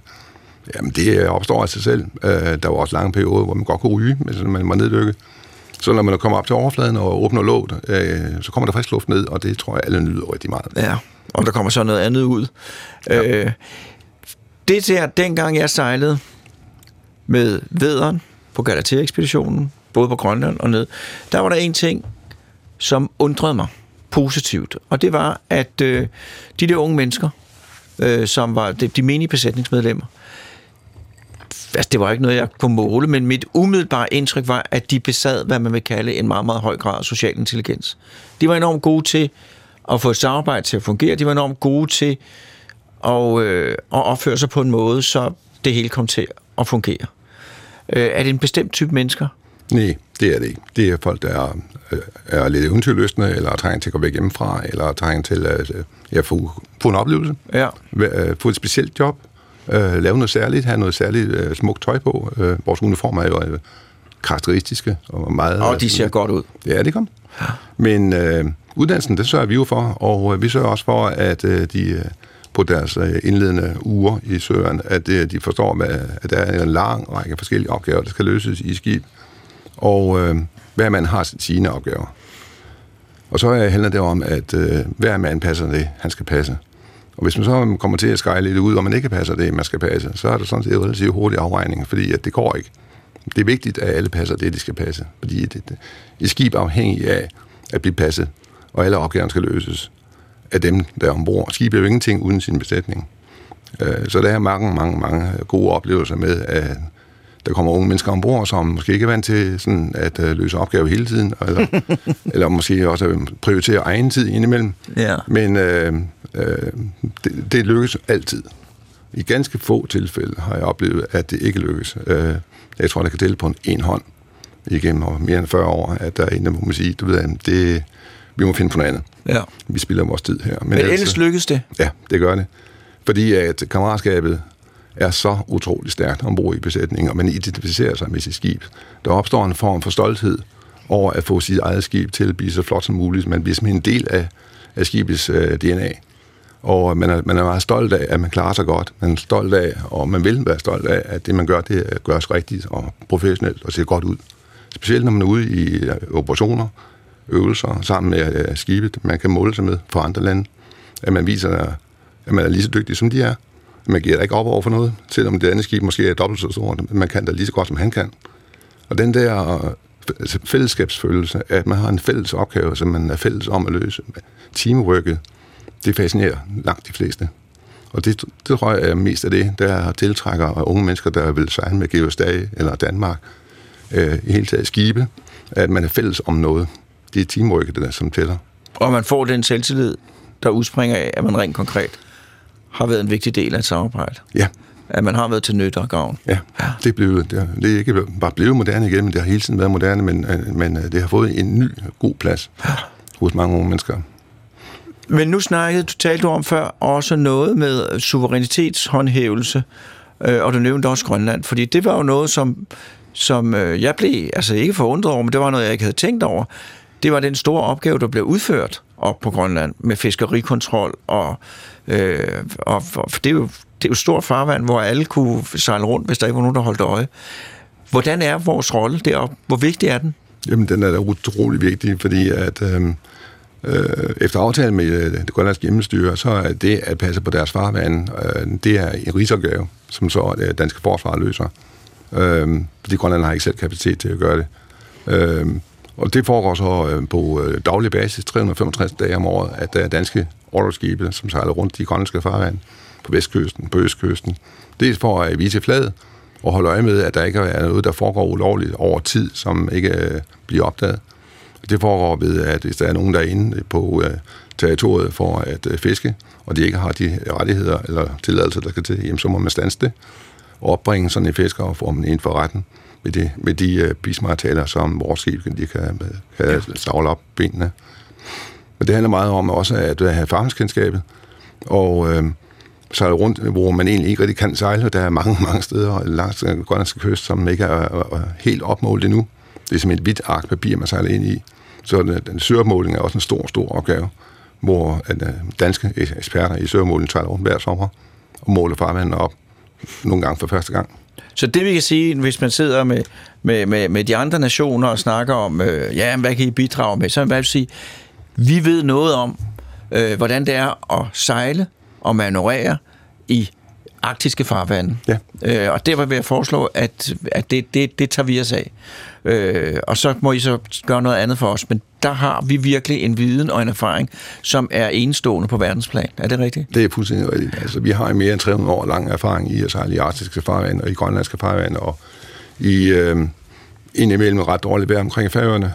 Jamen, det opstår af sig selv. Der var også lange perioder, hvor man godt kunne ryge, men man var neddykket. Så når man kommer op til overfladen og åbner låget, så kommer der frisk luft ned, og det tror jeg, alle nyder rigtig meget. Ja, og der kommer så noget andet ud. Ja. Det der, dengang jeg sejlede med Vædderen på Galatea-ekspeditionen, både på Grønland og ned, der var der en ting, som undrede mig positivt, og det var, at de der unge mennesker, som var de menige besætningsmedlemmer, altså, det var ikke noget, jeg kunne måle, men mit umiddelbare indtryk var, at de besad, hvad man vil kalde, en meget, meget høj grad af social intelligens. De var enormt gode til at få et samarbejde til at fungere. De var enormt gode til at opføre sig på en måde, så det hele kom til at fungere. Er det en bestemt type mennesker? Nej, det er det ikke. Det er folk, der er lidt eventyrlystne, eller trænger til at gå væk hjemmefra, eller trænger til at få en oplevelse, få et specielt job, lave noget særligt, have noget særligt smukt tøj på. Vores uniformer er jo karakteristiske og meget... Og de ser godt ud. Ja, det kom. Ja. Men uddannelsen, det sørger vi jo for, og vi sørger også for, at de på deres indledende uger i søen, at de forstår, at der er en lang række forskellige opgaver, der skal løses i skib, og hver mand har sine opgaver. Og så handler det om, at hver mand passer det, han skal passe. Og hvis man så kommer til at skejle lidt ud, og man ikke passer det, man skal passe, så er der sådan set relativt hurtig afregning, fordi at det går ikke. Det er vigtigt, at alle passer det, de skal passe. Fordi et skib er afhængigt af at blive passet, og alle opgaverne skal løses af dem, der er ombord. Skib er jo ingenting uden sin besætning. Så der er mange, mange, mange gode oplevelser med, at der kommer unge mennesker ombord, som måske ikke er vant til sådan at løse opgaver hele tiden, eller måske også prioritere egen tid indimellem. Ja. Men... det lykkes altid. I ganske få tilfælde har jeg oplevet, at det ikke lykkes. Jeg tror, der kan tælle på en hånd igennem mere end 40 år, at der er en, der må sige, vi må finde på noget andet. Ja. Vi spilder vores tid her. Men ellers lykkes det? Ja, det gør det. Fordi at kammeratskabet er så utroligt stærkt ombord i besætningen, og man identificerer sig med sit skib. Der opstår en form for stolthed over at få sit eget skib til at blive så flot som muligt. Man bliver simpelthen en del af skibets DNA. Og man er meget stolt af, at man klarer sig godt. Man er stolt af, og man vil være stolt af, at det, man gør, det gøres rigtigt og professionelt og ser godt ud. Specielt når man er ude i operationer, øvelser sammen med skibet, man kan måle sig med fra andre lande. At man viser, at man er lige så dygtig, som de er. Man giver da ikke op over for noget, selvom det andet skib måske er dobbelt så stort. Man kan da lige så godt, som han kan. Og den der fællesskabsfølelse, at man har en fælles opgave, som man er fælles om at løse. Teamworket, det fascinerer langt de fleste. Og det tror jeg er mest af det, der tiltrækker unge mennesker, der vil sejle med Geostage eller Danmark, i hele taget skibe, at man er fælles om noget. Det er teamworket, det der, som tæller. Og man får den selvtillid, der udspringer af, at man rent konkret har været en vigtig del af et samarbejde. Ja. At man har været til nytte og gavn. Ja, det er ikke bare blevet moderne igen, men det har hele tiden været moderne, men det har fået en ny, god plads hos mange unge mennesker. Men nu talte du om før også noget med suverænitetshåndhævelse, og du nævnte også Grønland, fordi det var jo noget, som jeg blev altså ikke forundret over, men det var noget, jeg ikke havde tænkt over. Det var den store opgave, der blev udført op på Grønland med fiskerikontrol, og det er jo stort farvand, hvor alle kunne sejle rundt, hvis der ikke var nogen, der holdt øje. Hvordan er vores rolle deroppe? Hvor vigtig er den? Jamen, den er da utrolig vigtig, fordi at... efter aftale med det grønlandske hjemmestyre, så er det at passe på deres farvand, det er en rigsopgave, som så det danske forsvar løser. Fordi Grønland har ikke selv kapacitet til at gøre det. Og det foregår så på daglig basis, 365 dage om året, at der er danske orlogsskibe, som sejler rundt i grønlandske farvand, på vestkysten, på østkysten. Dels for at vise flaget, og holde øje med, at der ikke er noget, der foregår ulovligt over tid, som ikke bliver opdaget. Det foregår ved, at hvis der er nogen, der er inde på territoriet for at fiske, og de ikke har de rettigheder eller tilladelser, der skal til, jamen, så må man standse det og opbringe sådan en fisker og få dem ind for retten med de bismartaler, som vores skib de kan savle op benene. Men det handler meget om også at have farmskendskabet og sejle rundt, hvor man egentlig ikke rigtig kan sejle. Der er mange, mange steder langs den grønlandske kyst, som ikke er helt opmålet endnu. Det er simpelthen et hvidt ark papir, man sejler ind i. Så den søopmåling er også en stor, stor opgave, hvor danske eksperter i søopmåling sejler rundt hver sommer og måler farvandene op nogle gange for første gang. Så det vi kan sige, hvis man sidder med de andre nationer og snakker om, ja, hvad kan I bidrage med, så vil jeg sige, vi ved noget om, hvordan det er at sejle og manøvrere i arktiske farvande. Ja. Og derfor vil jeg foreslå, at det tager vi os af. Og så må I så gøre noget andet for os. Men der har vi virkelig en viden og en erfaring, som er enestående på verdensplan. Er det rigtigt? Det er fuldstændig rigtigt. Altså, vi har mere end 300 år lang erfaring i at sejle i arktiske farvande og i grønlandske farvande og i indimellem ret dårligt vejr omkring Færøerne.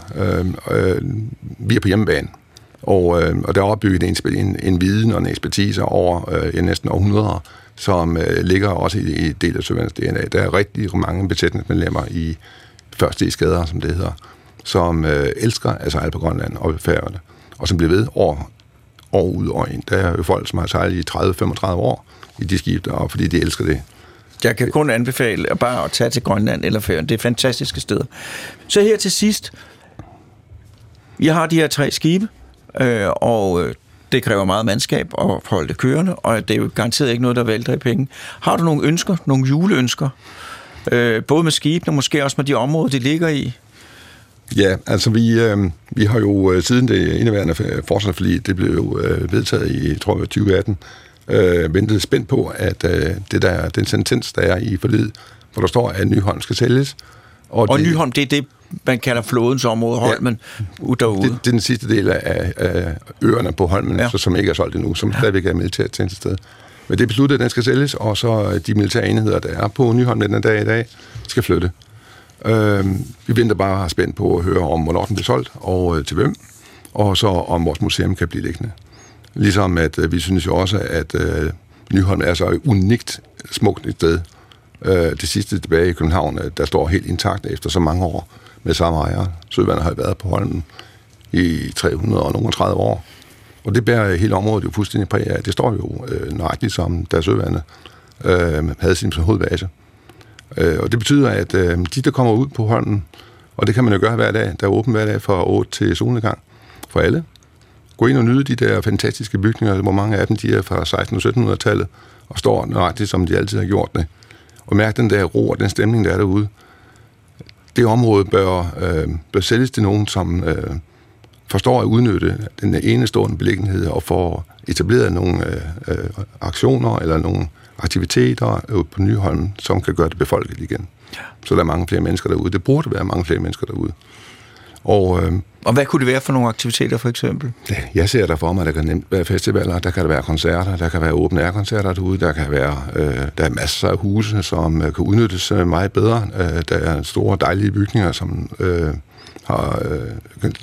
Vi er på hjemmebane. Og der er opbygget en viden og en ekspertise over næsten århundreder, som ligger også i del af søværnets DNA. Der er rigtig mange besætningsmedlemmer i første skader, som det hedder, som elsker at sejle på Grønland og Færøerne, og som bliver ved år ud og ind. Der er jo folk, som har sejlet i 30-35 år i de skib deroppe, fordi de elsker det. Jeg kan kun anbefale bare at tage til Grønland eller Færøerne. Det er fantastiske steder. Så her til sidst, jeg har de her 3 skibe, og det kræver meget mandskab at holde det kørende, og det er jo garanteret ikke noget, der vælter i penge. Har du nogle ønsker, nogle juleønsker? Både med skibene, og måske også med de områder, de ligger i? Ja, altså vi har jo siden det indeværende forsvarsforlig, det blev vedtaget i, tror jeg, 2018, ventet spændt på, at den sentens, der er i forliget, hvor der står, at Nyholm skal sælges. Og Nyholm, det er det, man kalder flådens område, Holmen, ja, derude. Det er den sidste del af øerne på Holmen, ja, som ikke er solgt endnu, som stadigvæk er militært til et sted. Men det er besluttet, at den skal sælges, og så de militære enheder, der er på Nyholm den dag i dag, skal flytte. Vi venter bare spændt på at høre om, hvornår den bliver solgt, og til hvem, og så om vores museum kan blive liggende. Ligesom at vi synes jo også, at Nyholm er så unikt smukt et sted. Det sidste tilbage i København, der står helt intakt efter så mange år med samme ejer. Søværnet har været på Holmen i 330 år. Og det bærer hele området jo fuldstændig præg af. Det står jo nøjagtigt som, da Søværnet havde sin hovedbase. Og det betyder, at de, der kommer ud på Holmen, og det kan man jo gøre hver dag, der er åbent hver dag fra 8 til solnedgang for alle. Gå ind og nyde de der fantastiske bygninger, hvor mange af dem de er fra 1600- og 1700-tallet, og står nøjagtigt, som de altid har gjort det. Og mærke den der ro og den stemning, der er derude. Det område bør sælges til nogen, som forstår at udnytte den enestående beliggenhed og får etableret nogle aktioner eller nogle aktiviteter på Nyholm, som kan gøre det befolket igen. Så der er mange flere mennesker derude. Det burde være mange flere mennesker derude. Og hvad kunne det være for nogle aktiviteter, for eksempel? Jeg ser der for mig, der kan nemt være festivaler, der kan der være koncerter, der kan være åbne airkoncerter derude, der kan være der er masser af huse, som kan udnyttes meget bedre. Der er store, dejlige bygninger, som har...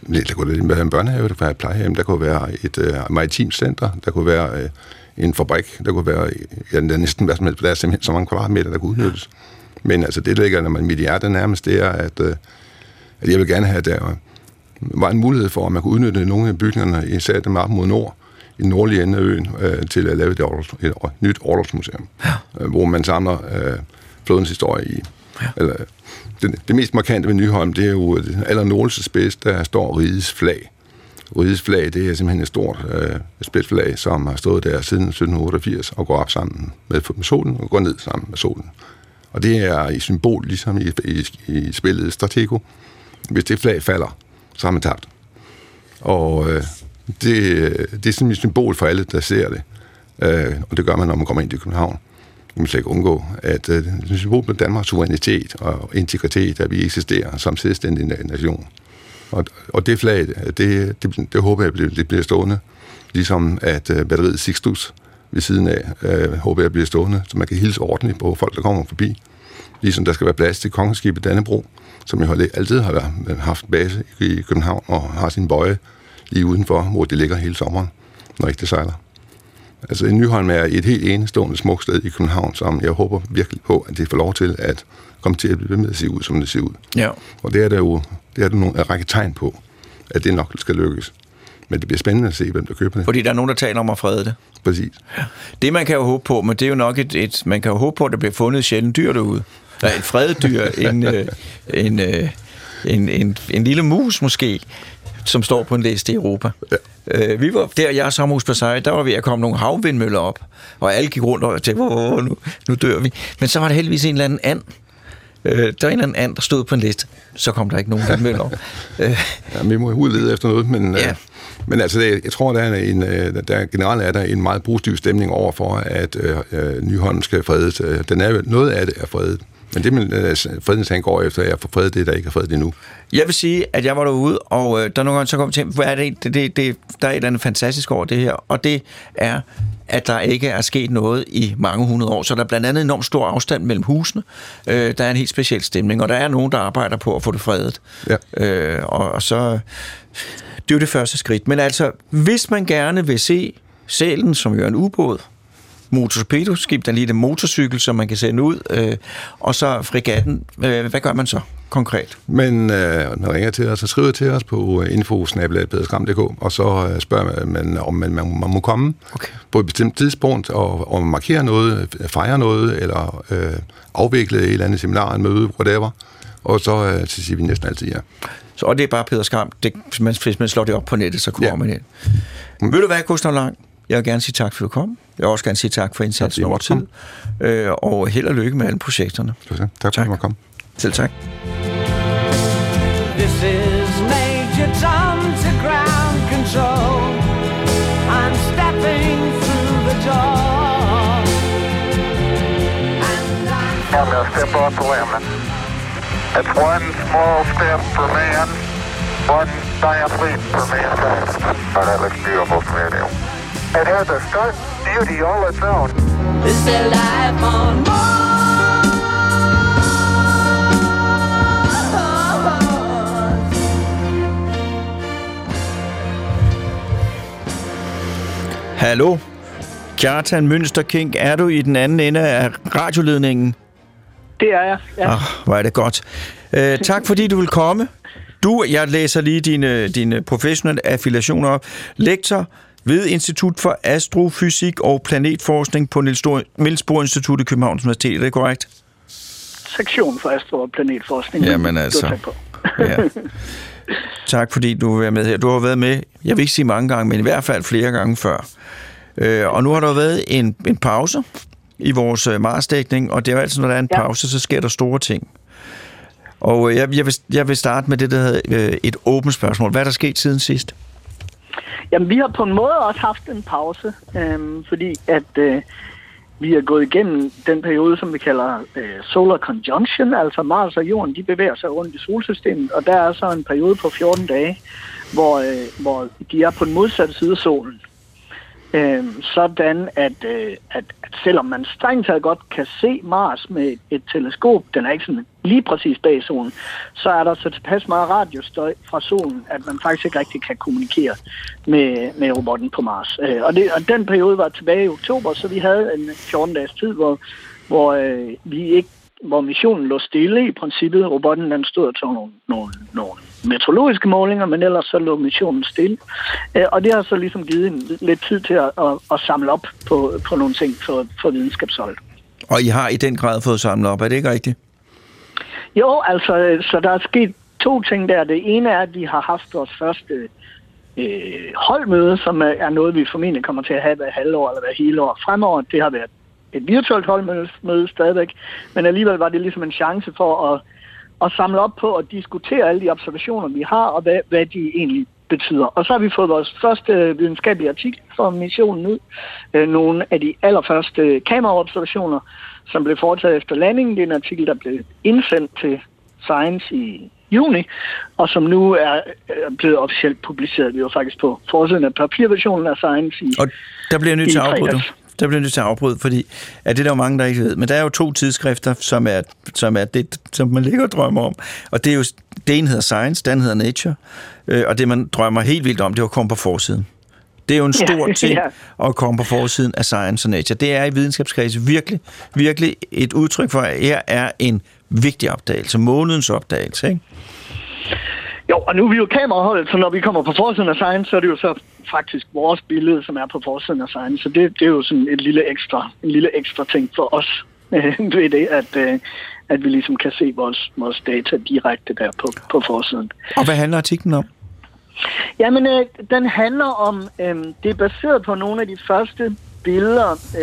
der kunne være en børnehave, der kunne være et plejehjem, der kunne være et maritimt center, der kunne være en fabrik, der kunne være... Ja, der er næsten hvad som helst, der er simpelthen så mange kvadratmeter, der kunne udnyttes. Men altså, det der ligger, når man mit hjerte nærmest, det er, at jeg vil gerne have, at der var en mulighed for, at man kunne udnytte nogle af bygningerne, især dem op mod nord, i den nordlige ende af øen, til at lave et nyt orlogsmuseum, ja, hvor man samler flådens historie i. Ja. Eller, det mest markante ved Nyholm, det er jo den allernordligste spids, der står rigets flag. Rigets flag, det er simpelthen et stort spidsflag, som har stået der siden 1788 og går op sammen med solen og går ned sammen med solen. Og det er i symbol, ligesom i spillet Stratego. Hvis det flag falder, så har man tabt. Og det er sådan et symbol for alle, der ser det. Og det gør man, når man kommer ind i København. Man skal ikke undgå, at det er et symbol på Danmarks suverænitet og integritet, at vi eksisterer som selvstændig nation. Og det flag, det håber jeg, det bliver stående. Ligesom at batteriet Sixtus ved siden af håber jeg bliver stående, så man kan hilse ordentligt på folk, der kommer forbi. ligesom der skal være plads til kongeskibet Dannebro, som jo altid har haft base i København og har sin bøje lige udenfor, hvor det ligger hele sommeren, når ikke det sejler. Altså Nyholm er et helt enestående smukt sted i København, som jeg håber virkelig på, at det får lov til at komme til at blive ved med at se ud, som det ser ud. Ja. Og det er der jo nogle række tegn på, at det nok skal lykkes. Men det bliver spændende at se, hvem der køber det. Fordi der er nogen, der taler om at frede det. Præcis. Ja. Det man kan jo håbe på, men det er jo nok et man kan jo håbe på, at der bliver fundet sjældent dyr derude. Der er et fredet dyr, en lille mus måske, som står på en liste i Europa. Ja. Vi var der, jeg er sommerhus på Sejr, der var ved at komme nogle havvindmøller op, og alle gik rundt og tænkte, nu dør vi. Men så var der heldigvis en eller anden and. Der var en eller anden, der stod på en liste, så kom der ikke nogen vindmøller op. Ja, vi må udlede efter noget, men, ja. Men altså, jeg tror, generelt er der en meget positiv stemning overfor, at Nyholm skal fredes. Noget af det er fredet. Men det, fredningstank går efter, er at få fredet det, der ikke er fredet endnu. Jeg vil sige, at jeg var derude, og der nogle gange så kom til, hvor er det, der er et eller andet fantastisk over det her, og det er, at der ikke er sket noget i mange hundrede år. Så der er blandt andet enormt stor afstand mellem husene. Der er en helt speciel stemning, og der er nogen, der arbejder på at få det fredet. Ja. Og så... Det er jo det første skridt. Men altså, hvis man gerne vil se Salen, som jo er en ubåd, motortorpedoskib, der lige en motorcykel, som man kan sende ud, og så fregatten. Hvad gør man så konkret? Men man ringer til os, så skriver til os på info@pederskram.dk, og så spørger man, om man må komme på et bestemt tidspunkt og markere noget, fejre noget, eller afvikle et eller andet seminar, en møde, whatever. Og så siger vi næsten altid ja. Så, og det er bare Peder Skram. Hvis man slår det op på nettet, så kommer man ind. Vil du være, Gustav Lang? Jeg vil gerne sige tak, for at du kom. Jeg vil også gerne sige tak for indsatsen over tid. Og held og lykke med alle projekterne. Tak for at du kom. Selv tak. This is Major Tom to ground control. I'm stepping through the door. I'm going to step off the limit. It's one small step for man, one giant leap for mankind. Oh, that looks beautiful from here, Neil. It has a stark beauty all its own. It's a life on Mars. Hallo? Kjartan Münsterkink, er du i den anden ende af radioledningen? Det er jeg, ja. Hvor er det godt. Tak fordi du vil komme. Jeg læser lige dine professionelle affiliationer op. Lektor ved Institut for Astrofysik og Planetforskning på Niels Bohr Institut i Københavns Universitet. Er det korrekt? Sektion for Astro- og Planetforskning. Jamen altså. Tak, ja. Tak fordi du var med her. Du har været med, jeg vil ikke sige mange gange, men i hvert fald flere gange før. Og nu har der været en pause i vores Mars-dækning, og det er jo altid, når der er en pause, så sker der store ting. Og jeg vil starte med det, der hedder et åbent spørgsmål. Hvad er der sket siden sidst? Jamen, vi har på en måde også haft en pause, fordi at vi er gået igennem den periode, som vi kalder solar conjunction, altså Mars og Jorden, de bevæger sig rundt i solsystemet, og der er så en periode på 14 dage, hvor de er på den modsatte side af solen. Sådan, at selvom man strengt taget godt kan se Mars med et teleskop, den er ikke sådan lige præcis bag solen, så er der så tilpas meget radiostøj fra solen, at man faktisk ikke rigtig kan kommunikere med robotten på Mars. Og den periode var tilbage i oktober, så vi havde en 14-dages tid, hvor missionen lå stille i princippet. Robotten den stod og tog nogle meteorologiske målinger, men ellers så lå missionen stille. Og det har så ligesom givet lidt tid til at samle op på nogle ting for videnskabsholdet. Og I har i den grad fået samlet op, er det ikke rigtigt? Jo, altså, så der er sket to ting der. Det ene er, at vi har haft vores første holdmøde, som er noget, vi formentlig kommer til at have hver halvår eller hver hele år fremover. Det har været et virtuelt holdmøde stadigvæk, men alligevel var det ligesom en chance for at samle op på og diskutere alle de observationer, vi har, og hvad de egentlig betyder. Og så har vi fået vores første videnskabelige artikel for missionen ud. Nogle af de allerførste kameraobservationer, som blev foretaget efter landingen. Det er en artikel, der blev indsendt til Science i juni, og som nu er blevet officielt publiceret. Vi var faktisk på forsiden af papirversionen af Science i. Og der bliver nyt til afbrudt. der bliver nødt til at afbryde, fordi at det er der jo mange, der ikke ved. Men der er jo to tidsskrifter, som er det, som man ligger og drømmer om. Og det er jo, det ene hedder Science, den hedder Nature. Og det, man drømmer helt vildt om, det er at komme på forsiden. Det er jo en stor ting at komme på forsiden af Science og Nature. Det er i videnskabskredse virkelig, virkelig et udtryk for, at her er en vigtig opdagelse. Månedens opdagelse, ikke? Jo, og nu er vi jo kameraholdet, så når vi kommer på forsiden af Science, så er det jo så faktisk vores billede, som er på forsiden af Science. Så det er jo sådan en lille ekstra ting for os ved det, at vi ligesom kan se vores data direkte der på forsiden. Og hvad handler artiklen om? Jamen, den handler om, det er baseret på nogle af de første billeder,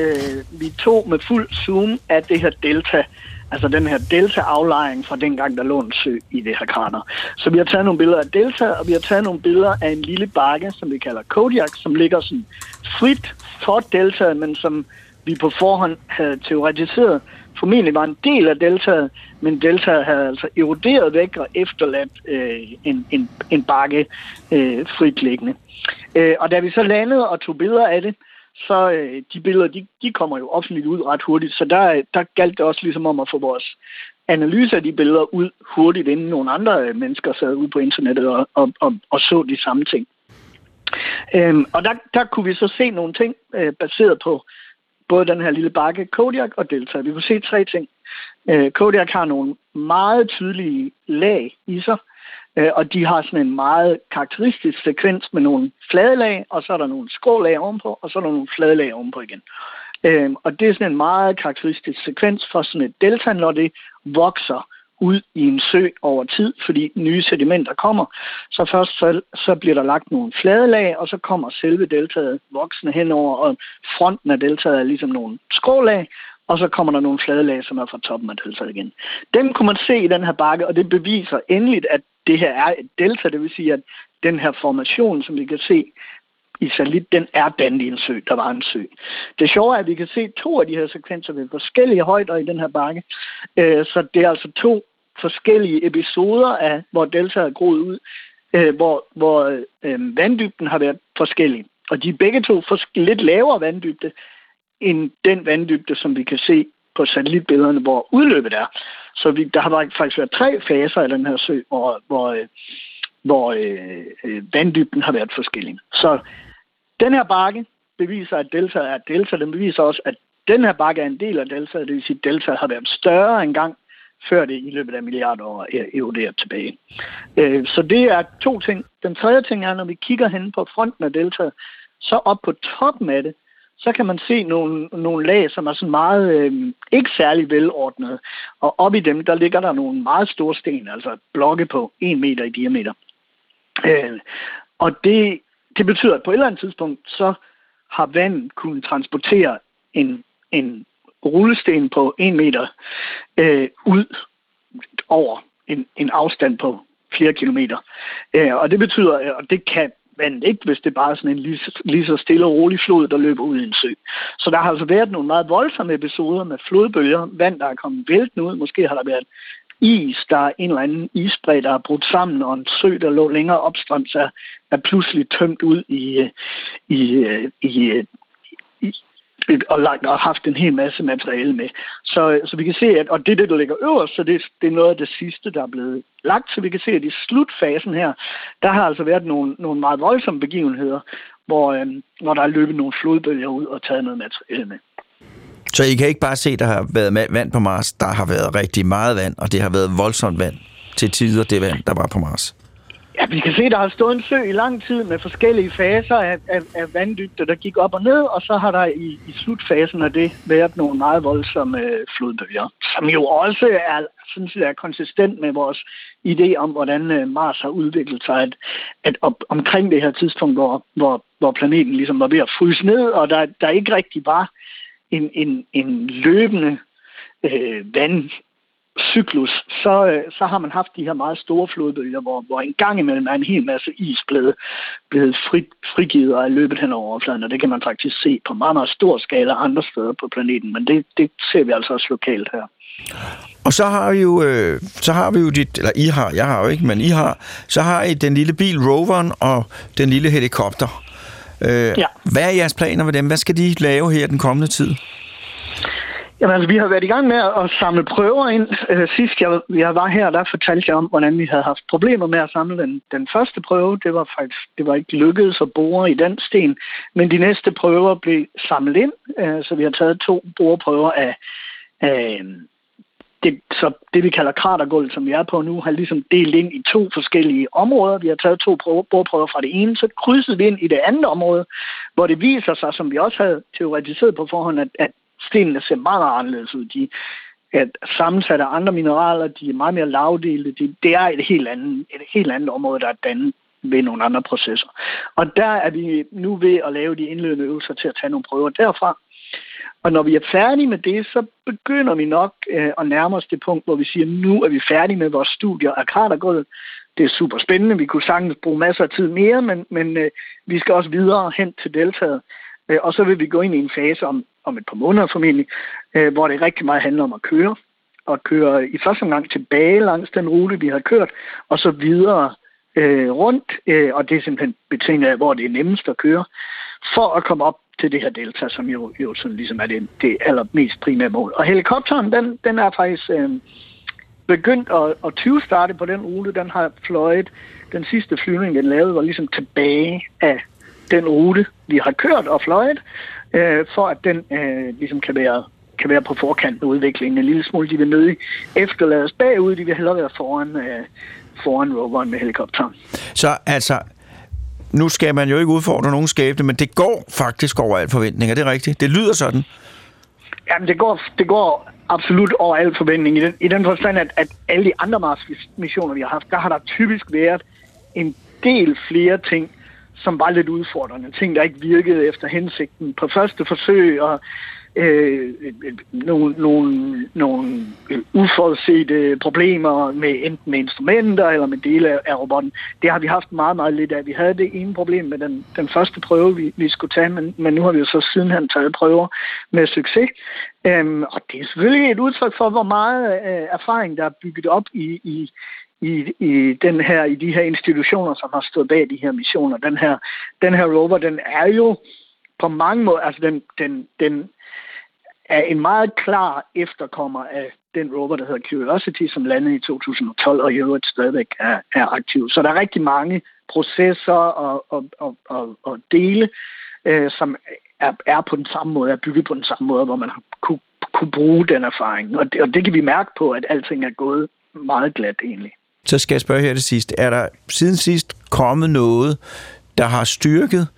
vi tog med fuld zoom af det her delta. Altså den her delta-aflejring fra dengang, der lå en sø i det her krater. Så vi har taget nogle billeder af delta, og vi har taget nogle billeder af en lille bakke, som vi kalder Kodiak, som ligger sådan frit for deltaet, men som vi på forhånd havde teoretiseret. Formentlig var en del af deltaet, men deltaet havde altså eroderet væk og efterladt en bakke fritliggende. Og da vi så landede og tog billeder af det, så de billeder, de kommer jo offentligt ud ret hurtigt, så der galt det også ligesom om at få vores analyse af de billeder ud hurtigt, inden nogle andre mennesker sad ude på internettet og så de samme ting. Og der kunne vi så se nogle ting baseret på både den her lille bakke, Kodiak og delta. Vi kunne se tre ting. Kodiak har nogle meget tydelige lag i sig, og de har sådan en meget karakteristisk sekvens med nogle flade lag, og så er der nogle skrå lag ovenpå, og så er der nogle flade lag ovenpå igen. Og det er sådan en meget karakteristisk sekvens for sådan et delta, når det vokser ud i en sø over tid, fordi nye sedimenter kommer. Så først så bliver der lagt nogle flade lag, og så kommer selve deltaet voksende henover, og fronten af deltaet er ligesom nogle skrå lag, og så kommer der nogle flade lag, som er fra toppen af deltaet igen. Dem kunne man se i den her bakke, og det beviser endeligt, at det her er et delta, det vil sige, at den her formation, som vi kan se i satellit, den er dannet i en sø, der var en sø. Det sjove er, at vi kan se to af de her sekvenser ved forskellige højder i den her bakke, så det er altså to forskellige episoder af, hvor deltaet er groet ud, hvor vanddybden har været forskellig. Og de er begge to lidt lavere vanddybde, end den vanddybde, som vi kan se på satellitbillederne, hvor udløbet er. Så der har faktisk været tre faser i den her sø, hvor vanddybden har været forskellig. Så den her bakke beviser, at delta er delta. Den beviser også, at den her bakke er en del af delta, det vil sige, at delta har været større engang, før det i løbet af milliarder år eroderer tilbage. Så det er to ting. Den tredje ting er, når vi kigger hen på fronten af deltaet, så op på toppen af det, så kan man se nogle lag, som er sådan meget ikke særlig velordnede. Og op i dem, der ligger der nogle meget store sten, altså blokke på 1 meter i diameter. Og det betyder, at på et eller andet tidspunkt, så har vand kunnet transportere en rullesten på 1 meter ud over en afstand på flere kilometer. Og det betyder, og det kan vandet ikke, hvis det bare er sådan en lige så stille og rolig flod, der løber ud i en sø. Så der har altså været nogle meget voldsomme episoder med flodbølger, vand, der er kommet væltende ud. Måske har der været is, der er en eller anden isbræ, der er brudt sammen, og en sø, der lå længere opstrøms, er pludselig tømt ud og haft en hel masse materiale med. Så vi kan se, at og det er det, der ligger øverst, så det er noget af det sidste, der er blevet lagt. Så vi kan se, at i slutfasen her, der har altså været nogle meget voldsomme begivenheder, hvor der er løbet nogle flodbølger ud og taget noget materiale med. Så I kan ikke bare se, at der har været vand på Mars. Der har været rigtig meget vand, og det har været voldsomt vand til tider, det vand, der var på Mars. Ja, vi kan se, at der har stået en sø i lang tid med forskellige faser af vanddybde, der gik op og ned, og så har der i slutfasen af det været nogle meget voldsomme flodbølger, som jo også er konsistent med vores idé om, hvordan Mars har udviklet sig, omkring det her tidspunkt, hvor planeten ligesom var ved at fryse ned, og der ikke rigtig var en løbende vandcyklus, så har man haft de her meget store flodbølger, hvor en gang imellem er en hel masse is blevet frigivet og er løbet hen over overfladen, og det kan man faktisk se på meget, meget stor skala andre steder på planeten, men det ser vi altså også lokalt her. Og I har den lille bil, roveren, og den lille helikopter. Ja. Hvad er jeres planer med dem? Hvad skal de lave her den kommende tid? Jamen, altså, vi har været i gang med at samle prøver ind. Sidst jeg var her, der fortalte jeg om, hvordan vi havde haft problemer med at samle den første prøve. Det var ikke lykkedes at bore i den sten, men de næste prøver blev samlet ind, så vi har taget 2 boreprøver af det, så det, vi kalder kratergulvet, som vi er på nu, har ligesom delt ind i 2 forskellige områder. Vi har taget 2 boreprøver fra det ene, så krydsede vi ind i det andet område, hvor det viser sig, som vi også havde teoretiseret på forhånd, at stenene ser meget anderledes ud. De er sammensat af andre mineraler, de er meget mere lavdelte. Det er et helt andet område, der er dannet ved nogle andre processer. Og der er vi nu ved at lave de indledende øvelser til at tage nogle prøver derfra. Og når vi er færdige med det, så begynder vi nok at nærme os det punkt, hvor vi siger, nu er vi færdige med vores studier af kratergulvet. Det er super spændende. Vi kunne sagtens bruge masser af tid mere, men vi skal også videre hen til deltaget. Og så vil vi gå ind i en fase om et par måneder formentlig, hvor det rigtig meget handler om at køre. Og køre i første omgang tilbage langs den rute, vi har kørt, og så videre rundt. Og det er simpelthen betinget af, hvor det er nemmest at køre, for at komme op til det her delta, som jo sådan ligesom er det allermest primære mål. Og helikopteren, den er faktisk begyndt at 20-starte på den rute. Den har fløjet. Den sidste flyvning, den lavede, var ligesom tilbage af den rute, vi har kørt og fløjet, for at den ligesom kan være på forkant med udviklingen en lille smule. De vil nødig efterlades bagud, de vil hellere være foran roveren med helikopteren. Så altså, nu skal man jo ikke udfordre nogen skæbne, men det går faktisk over al forventning, er det rigtigt? Det lyder sådan. Jamen, det går absolut over al forventning. I den forstand, at alle de andre Mars-missioner, vi har haft, der har der typisk været en del flere ting, som var lidt udfordrende. Ting, der ikke virkede efter hensigten på første forsøg, og nogle uforudsete problemer med enten med instrumenter eller med dele af robotten. Det har vi haft meget, meget lidt af. Vi havde det ene problem med den første prøve, vi skulle tage, men nu har vi jo så sidenhen taget prøver med succes. Og det er selvfølgelig et udtryk for, hvor meget erfaring, der er bygget op i de her institutioner, som har stået bag de her missioner. Den her rover, den er jo på mange måder, altså den er en meget klar efterkommer af den rover, der hedder Curiosity, som landede i 2012 og i øvrigt stadigvæk er aktiv. Så der er rigtig mange processer og dele, som er på den samme måde, er bygget på den samme måde, hvor man har kunne bruge den erfaring. Og det kan vi mærke på, at alting er gået meget glat egentlig. Så skal jeg spørge her til sidst. Er der siden sidst kommet noget, der har styrket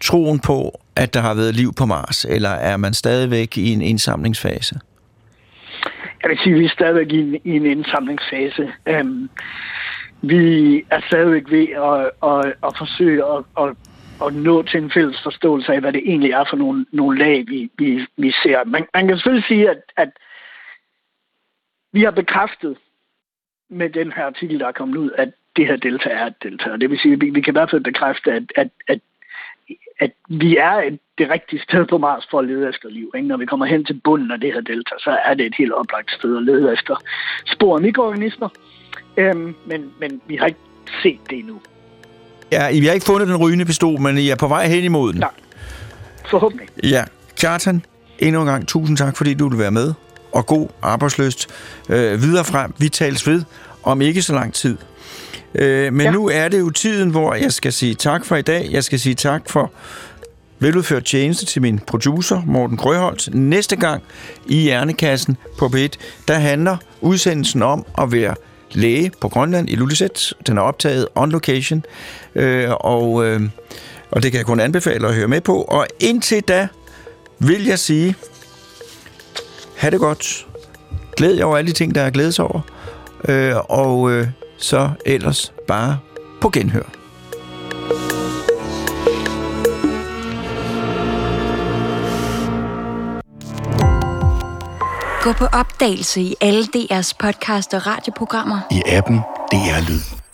troen på, at der har været liv på Mars, eller er man stadigvæk i en indsamlingsfase? Jeg vil sige, at vi er stadigvæk i en indsamlingsfase. Vi er stadigvæk ved at forsøge at nå til en fælles forståelse af, hvad det egentlig er for nogle lag, vi ser. Man kan selvfølgelig sige, at vi har bekræftet med den her artikel, der er kommet ud, at det her delta er et delta. Det vil sige, at vi kan i hvert fald bekræfte, at vi er det rigtige sted på Mars for at lede efter liv. Ikke? Når vi kommer hen til bunden af det her delta, så er det et helt oplagt sted at lede efter spor af mikroorganismer. Men vi har ikke set det endnu. Ja, I har ikke fundet den rygende pistol, men I er på vej hen imod den. Nej, forhåbentlig. Ja, Kjartan, endnu en gang tusind tak, fordi du vil være med. Og god arbejdsløst videre frem. Vi tales ved om ikke så lang tid. Nu er det jo tiden, hvor jeg skal sige tak for i dag. Jeg skal sige tak for veludført tjeneste til min producer, Morten Grøholt. Næste gang i Hjernekassen på P1, der handler udsendelsen om at være læge på Grønland i Ilulissat. Den er optaget on location, og det kan jeg kun anbefale at høre med på. Og indtil da vil jeg sige, ha' det godt. Glæd jer over alle de ting, der er glædes over. Og så ellers bare på genhør. Gå på opdagelse i alle DR's podcast og radioprogrammer. I appen DR Lyd.